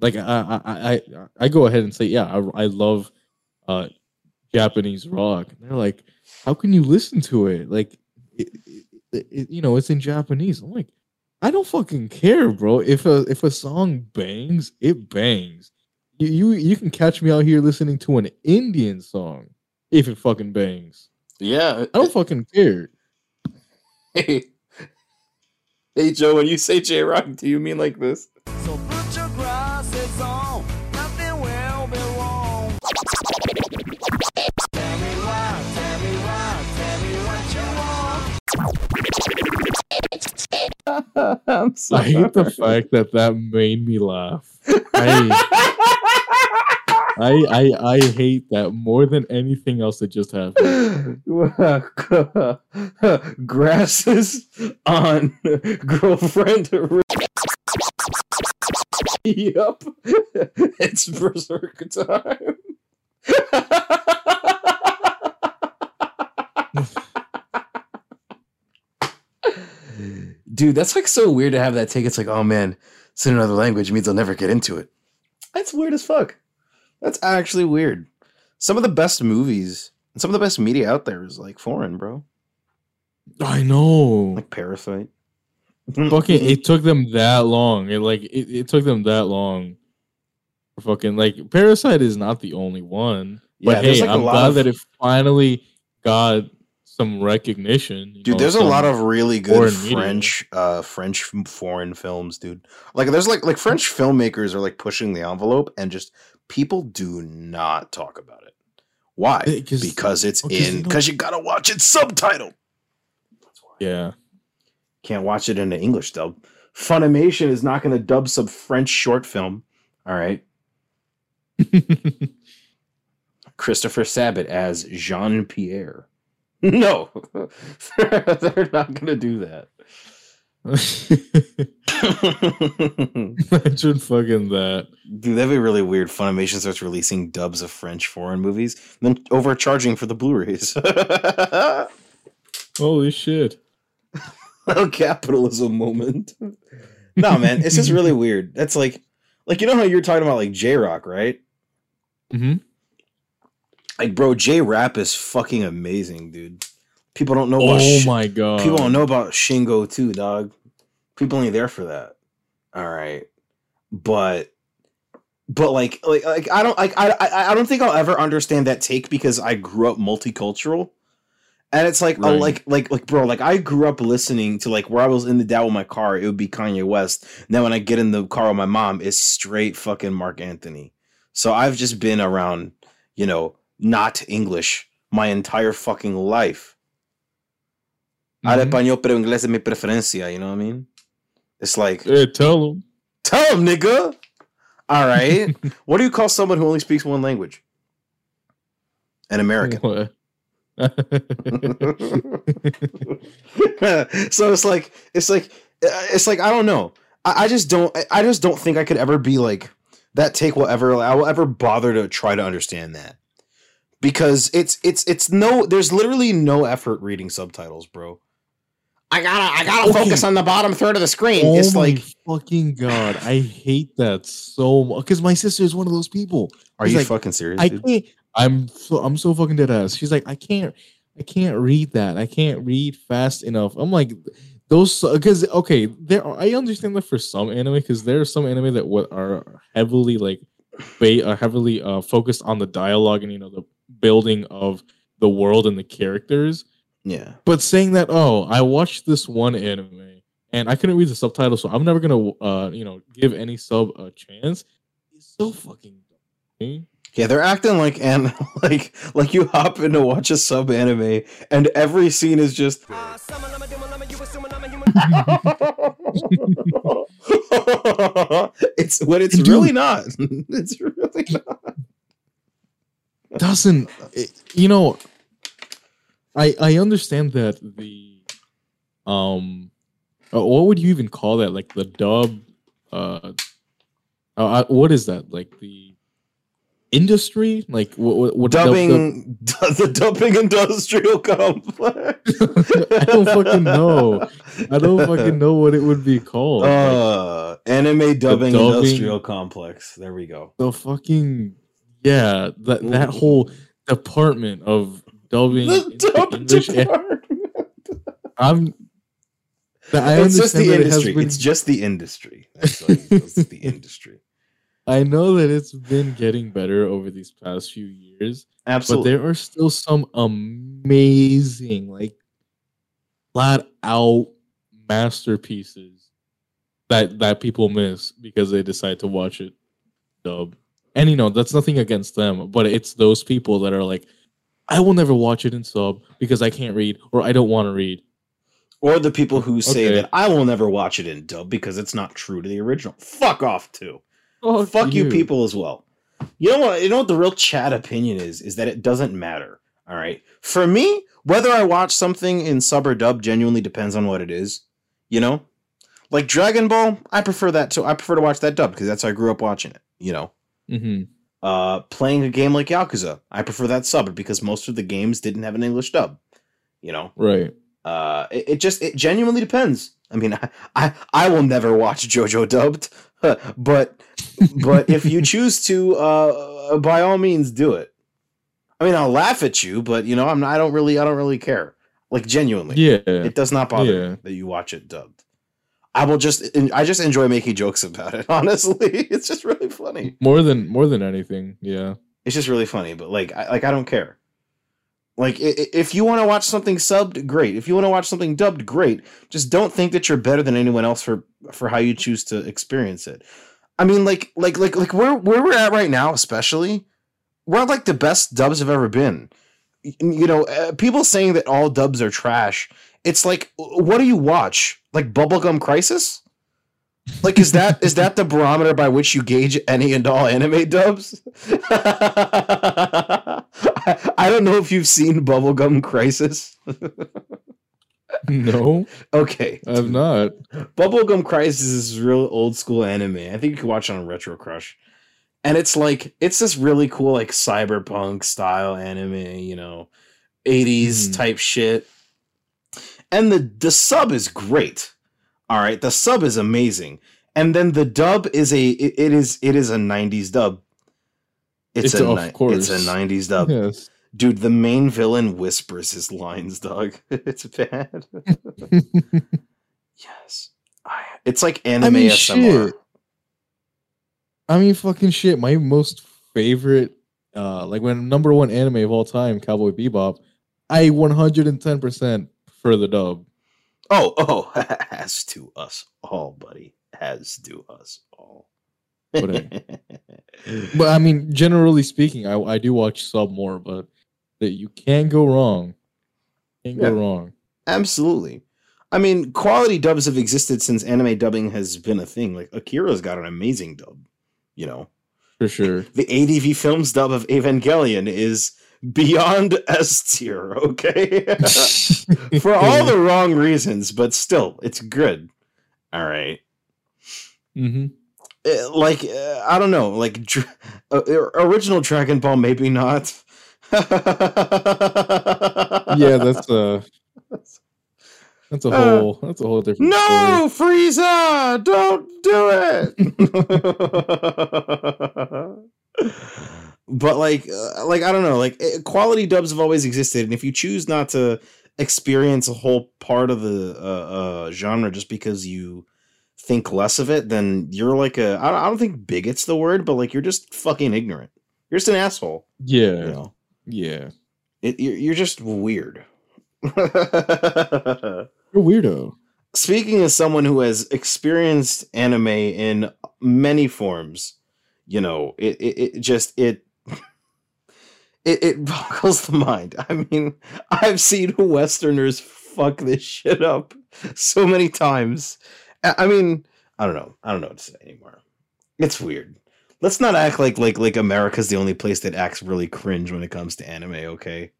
Like, I go ahead and say, yeah, I love Japanese rock. And they're like, how can you listen to it? Like, you know, it's in Japanese. I'm like, I don't fucking care, bro. If a song bangs, it bangs. You can catch me out here listening to an Indian song if it fucking bangs. Yeah. I don't fucking care. Hey Joe, when you say J-Rock, do you mean like this? So put your glasses on, nothing will be wrong. Tell me why, tell me what you want. So I hate the fact that made me laugh. I hate that more than anything else that just happened. Grasses on girlfriend. Yup, it's berserk time. Dude, that's like so weird to have that take. It's like, oh man, it's in another language, means I'll never get into it. That's weird as fuck. That's actually weird. Some of the best movies and some of the best media out there is like foreign, bro. I know. Like Parasite. Fucking, it took them that long. It took them that long. Fucking, like, Parasite is not the only one. Yeah, but hey, like, I'm glad that it finally got some recognition. Dude, there's a lot of really good French foreign films, dude. Like, there's like French filmmakers are like pushing the envelope, and just people do not talk about it. Why? Because you gotta watch it subtitled. That's why. Yeah. Can't watch it in the English dub. Funimation is not going to dub some French short film. All right. Christopher Sabat as Jean-Pierre. No. They're not going to do that. Imagine fucking that. Dude, that'd be really weird. Funimation starts releasing dubs of French foreign movies and then overcharging for the Blu-rays. Holy shit. Capitalism moment. No, man, it's just really weird. That's like you know how you're talking about like J-Rock, right? Mm-hmm. Like, bro, J-Rap is fucking amazing, dude. People don't know. Oh my god! People don't know about Shingo too, dog. People ain't there for that. All right, but like I don't think I'll ever understand that take because I grew up multicultural. And it's like, right. Bro, I grew up listening to like where I was in the Dow with my car, it would be Kanye West. Now when I get in the car with my mom, it's straight fucking Mark Anthony. So I've just been around, you know, not English my entire fucking life. Al español pero inglés es mi preferencia, you know what I mean? It's like, hey, tell him. Tell him, nigga. All right. What do you call someone who only speaks one language? An American. What? So it's like I don't know. I just don't think I could ever be like that take I will ever bother to try to understand that. Because there's literally no effort reading subtitles, bro. I gotta focus on the bottom third of the screen. Oh, it's like fucking god, I hate that so much. Because my sister is one of those people. Are you like, fucking serious? Dude? I'm so fucking dead ass. She's like, I can't read that. I can't read fast enough. I'm like, I understand that for some anime because there are some anime that are heavily focused on the dialogue and you know the building of the world and the characters. Yeah. But saying that, oh, I watched this one anime and I couldn't read the subtitles, so I'm never gonna give any sub a chance. It's so fucking dumb. Yeah, they're acting like you hop in to watch a sub anime, and every scene is just. Dude, really not. It's really not. Doesn't you know? I understand that the what would you even call that? Like the dub, what is that? Like the. Industry, like what dubbing, the dubbing industrial complex. I don't fucking know what it would be called. Anime dubbing industrial complex. There we go. The fucking yeah, that whole department of dubbing. The dub English department. It's just the industry. It's just the industry. That's like, it's the industry. I know that it's been getting better over these past few years. Absolutely. But there are still some amazing, like, flat out masterpieces that people miss because they decide to watch it dub. And, you know, that's nothing against them, but it's those people that are like, I will never watch it in sub because I can't read or I don't want to read. Or the people who say that I will never watch it in dub because it's not true to the original. Fuck off, too. Oh, fuck you people as well. You know what the real chat opinion is that it doesn't matter. All right. For me, whether I watch something in sub or dub genuinely depends on what it is. You know? Like Dragon Ball, I prefer that too. I prefer to watch that dub because that's how I grew up watching it, you know. Mm-hmm. Playing a game like Yakuza, I prefer that sub because most of the games didn't have an English dub. you know? Right. It genuinely depends. I mean, I will never watch JoJo dubbed, but if you choose to, by all means, do it. I mean, I'll laugh at you, but you know, I don't really care. Like, genuinely, yeah, it does not bother me that you watch it dubbed. I just enjoy making jokes about it. Honestly, it's just really funny. More than anything, yeah. It's just really funny, but like I don't care. Like, if you want to watch something subbed, great. If you want to watch something dubbed, great. Just don't think that you're better than anyone else for how you choose to experience it. I mean, like where we're at right now, especially, we're at like the best dubs have ever been. You know, people saying that all dubs are trash. It's like, what do you watch? Like Bubblegum Crisis? Like, is that the barometer by which you gauge any and all anime dubs? I don't know if you've seen Bubblegum Crisis. No. Okay. I've not. Bubblegum Crisis is real old school anime. I think you can watch it on Retro Crush. And it's like, it's this really cool, like, cyberpunk style anime, you know, 80s type shit. And the sub is great. All right. The sub is amazing. And then the dub is it is a 90s dub. It's a 90s dub. Yes. Dude, the main villain whispers his lines, dog. It's bad. Yes. It's like anime ASMR. Shit. I mean, fucking shit. My most favorite, number one anime of all time, Cowboy Bebop, I 110% prefer the dub. Oh, as to us all, buddy. As to us all. But I mean, generally speaking, I do watch sub more, but that you can go wrong. Absolutely. I mean, quality dubs have existed since anime dubbing has been a thing. Like, Akira's got an amazing dub, you know, for sure. The ADV Films dub of Evangelion is beyond S tier. Okay, for all the wrong reasons, but still, it's good. All right. Mm-hmm. Like, I don't know, like original Dragon Ball, maybe not. Yeah, that's a whole different. No, story. Frieza, don't do it. But like I don't know, like quality dubs have always existed, and if you choose not to experience a whole part of the genre just because you think less of it, then you're like I don't think bigot's the word, but like you're just fucking ignorant. You're just an asshole. Yeah. You know? Yeah. You're just weird. You're a weirdo. Speaking as someone who has experienced anime in many forms, you know, it boggles the mind. I mean, I've seen Westerners fuck this shit up so many times. I mean, I don't know what to say anymore. It's weird. Let's not act like America's the only place that acts really cringe when it comes to anime, okay?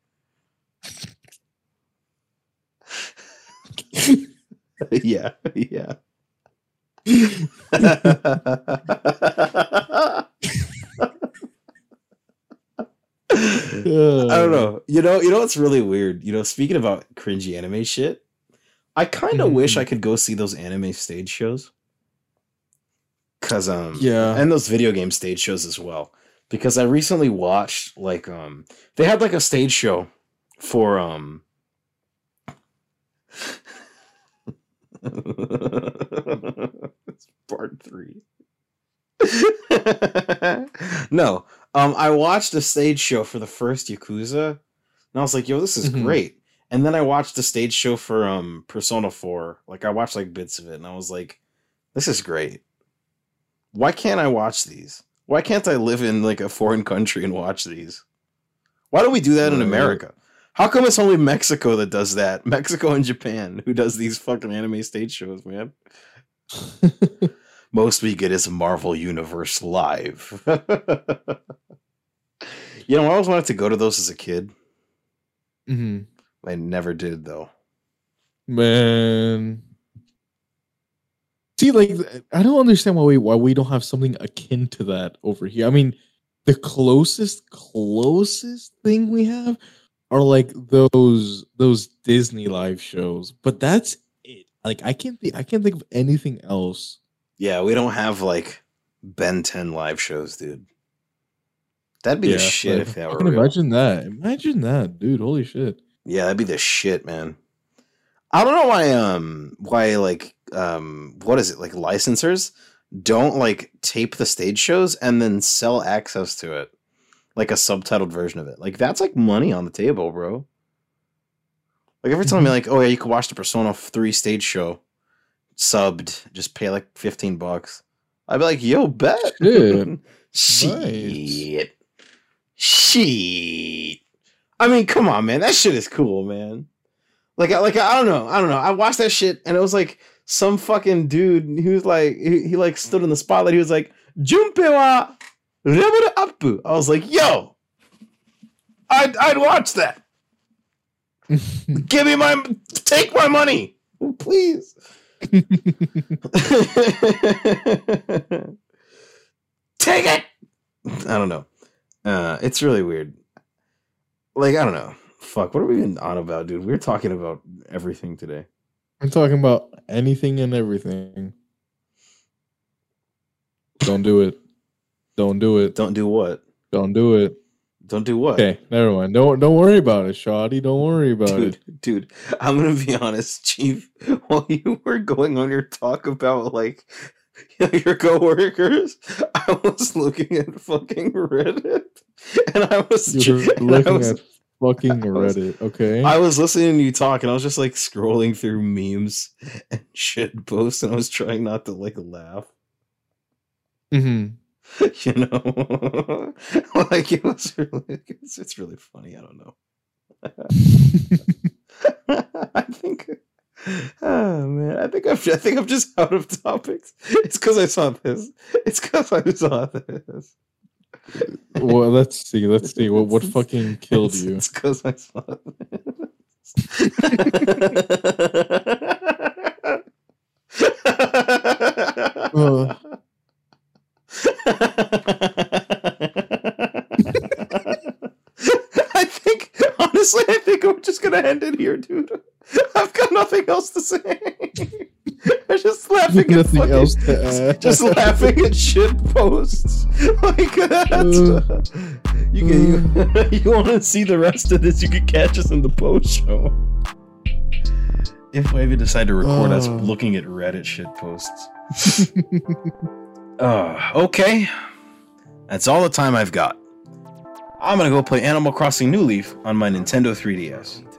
Yeah. I don't know. You know what's really weird? You know, speaking about cringy anime shit, I kind of wish I could go see those anime stage shows, cause and those video game stage shows as well. Because I recently watched they had like a stage show for it's part 3. No, I watched a stage show for the first Yakuza, and I was like, "Yo, this is great." And then I watched the stage show for Persona 4. Like, I watched, like, bits of it, and I was like, this is great. Why can't I watch these? Why can't I live in, like, a foreign country and watch these? Why don't we do that in America? How come it's only Mexico that does that? Mexico and Japan, who does these fucking anime stage shows, man? Most we get is Marvel Universe Live. You know, I always wanted to go to those as a kid. Mm-hmm. I never did, though. Man. See, like, I don't understand why we don't have something akin to that over here. I mean, the closest thing we have are like those Disney live shows, but that's it. Like I can't think of anything else. Yeah, we don't have like Ben 10 live shows, dude. That'd be the shit if that were real. Imagine that. Imagine that, dude. Holy shit. Yeah, that'd be the shit, man. I don't know why what is it? Like licensors don't like tape the stage shows and then sell access to it. Like a subtitled version of it. Like that's like money on the table, bro. Like every time you're like, oh yeah, you can watch the Persona 3 stage show subbed, just pay like $15. I'd be like, yo, bet. Dude. Shit. Right. Shit. I mean, come on, man. That shit is cool, man. Like I don't know. I watched that shit and it was like some fucking dude who's like he like stood in the spotlight. He was like, Junpei wa Rebel Apu. I was like, yo, I'd watch that. Take my money, please. Take it. I don't know. It's really weird. Like, I don't know. Fuck, what are we even on about, dude? We're talking about everything today. I'm talking about anything and everything. Don't do it. Don't do it. Don't do what? Don't do it. Don't do what? Okay, never mind. Don't worry about it, Shawty. Don't worry about it. Dude, I'm going to be honest, Chief. While you were going on your talk about, like, your coworkers, I was looking at fucking Reddit. And I was... Reddit, okay? I was listening to you talk, and I was just, like, scrolling through memes and shit posts, and I was trying not to, like, laugh. Mm-hmm. You know, like it was really, it's really funny. I don't know. I think I'm just out of topics. It's because I saw this. Well, let's see. What fucking killed you? It's because I saw this. I think I'm just gonna end it here, dude. I've got nothing else to say. I'm just laughing at laughing at shit posts. Like you wanna see the rest of this, you can catch us in the post show. If I even decide to record us looking at Reddit shit posts. Okay. That's all the time I've got. I'm gonna go play Animal Crossing New Leaf on my Nintendo 3DS.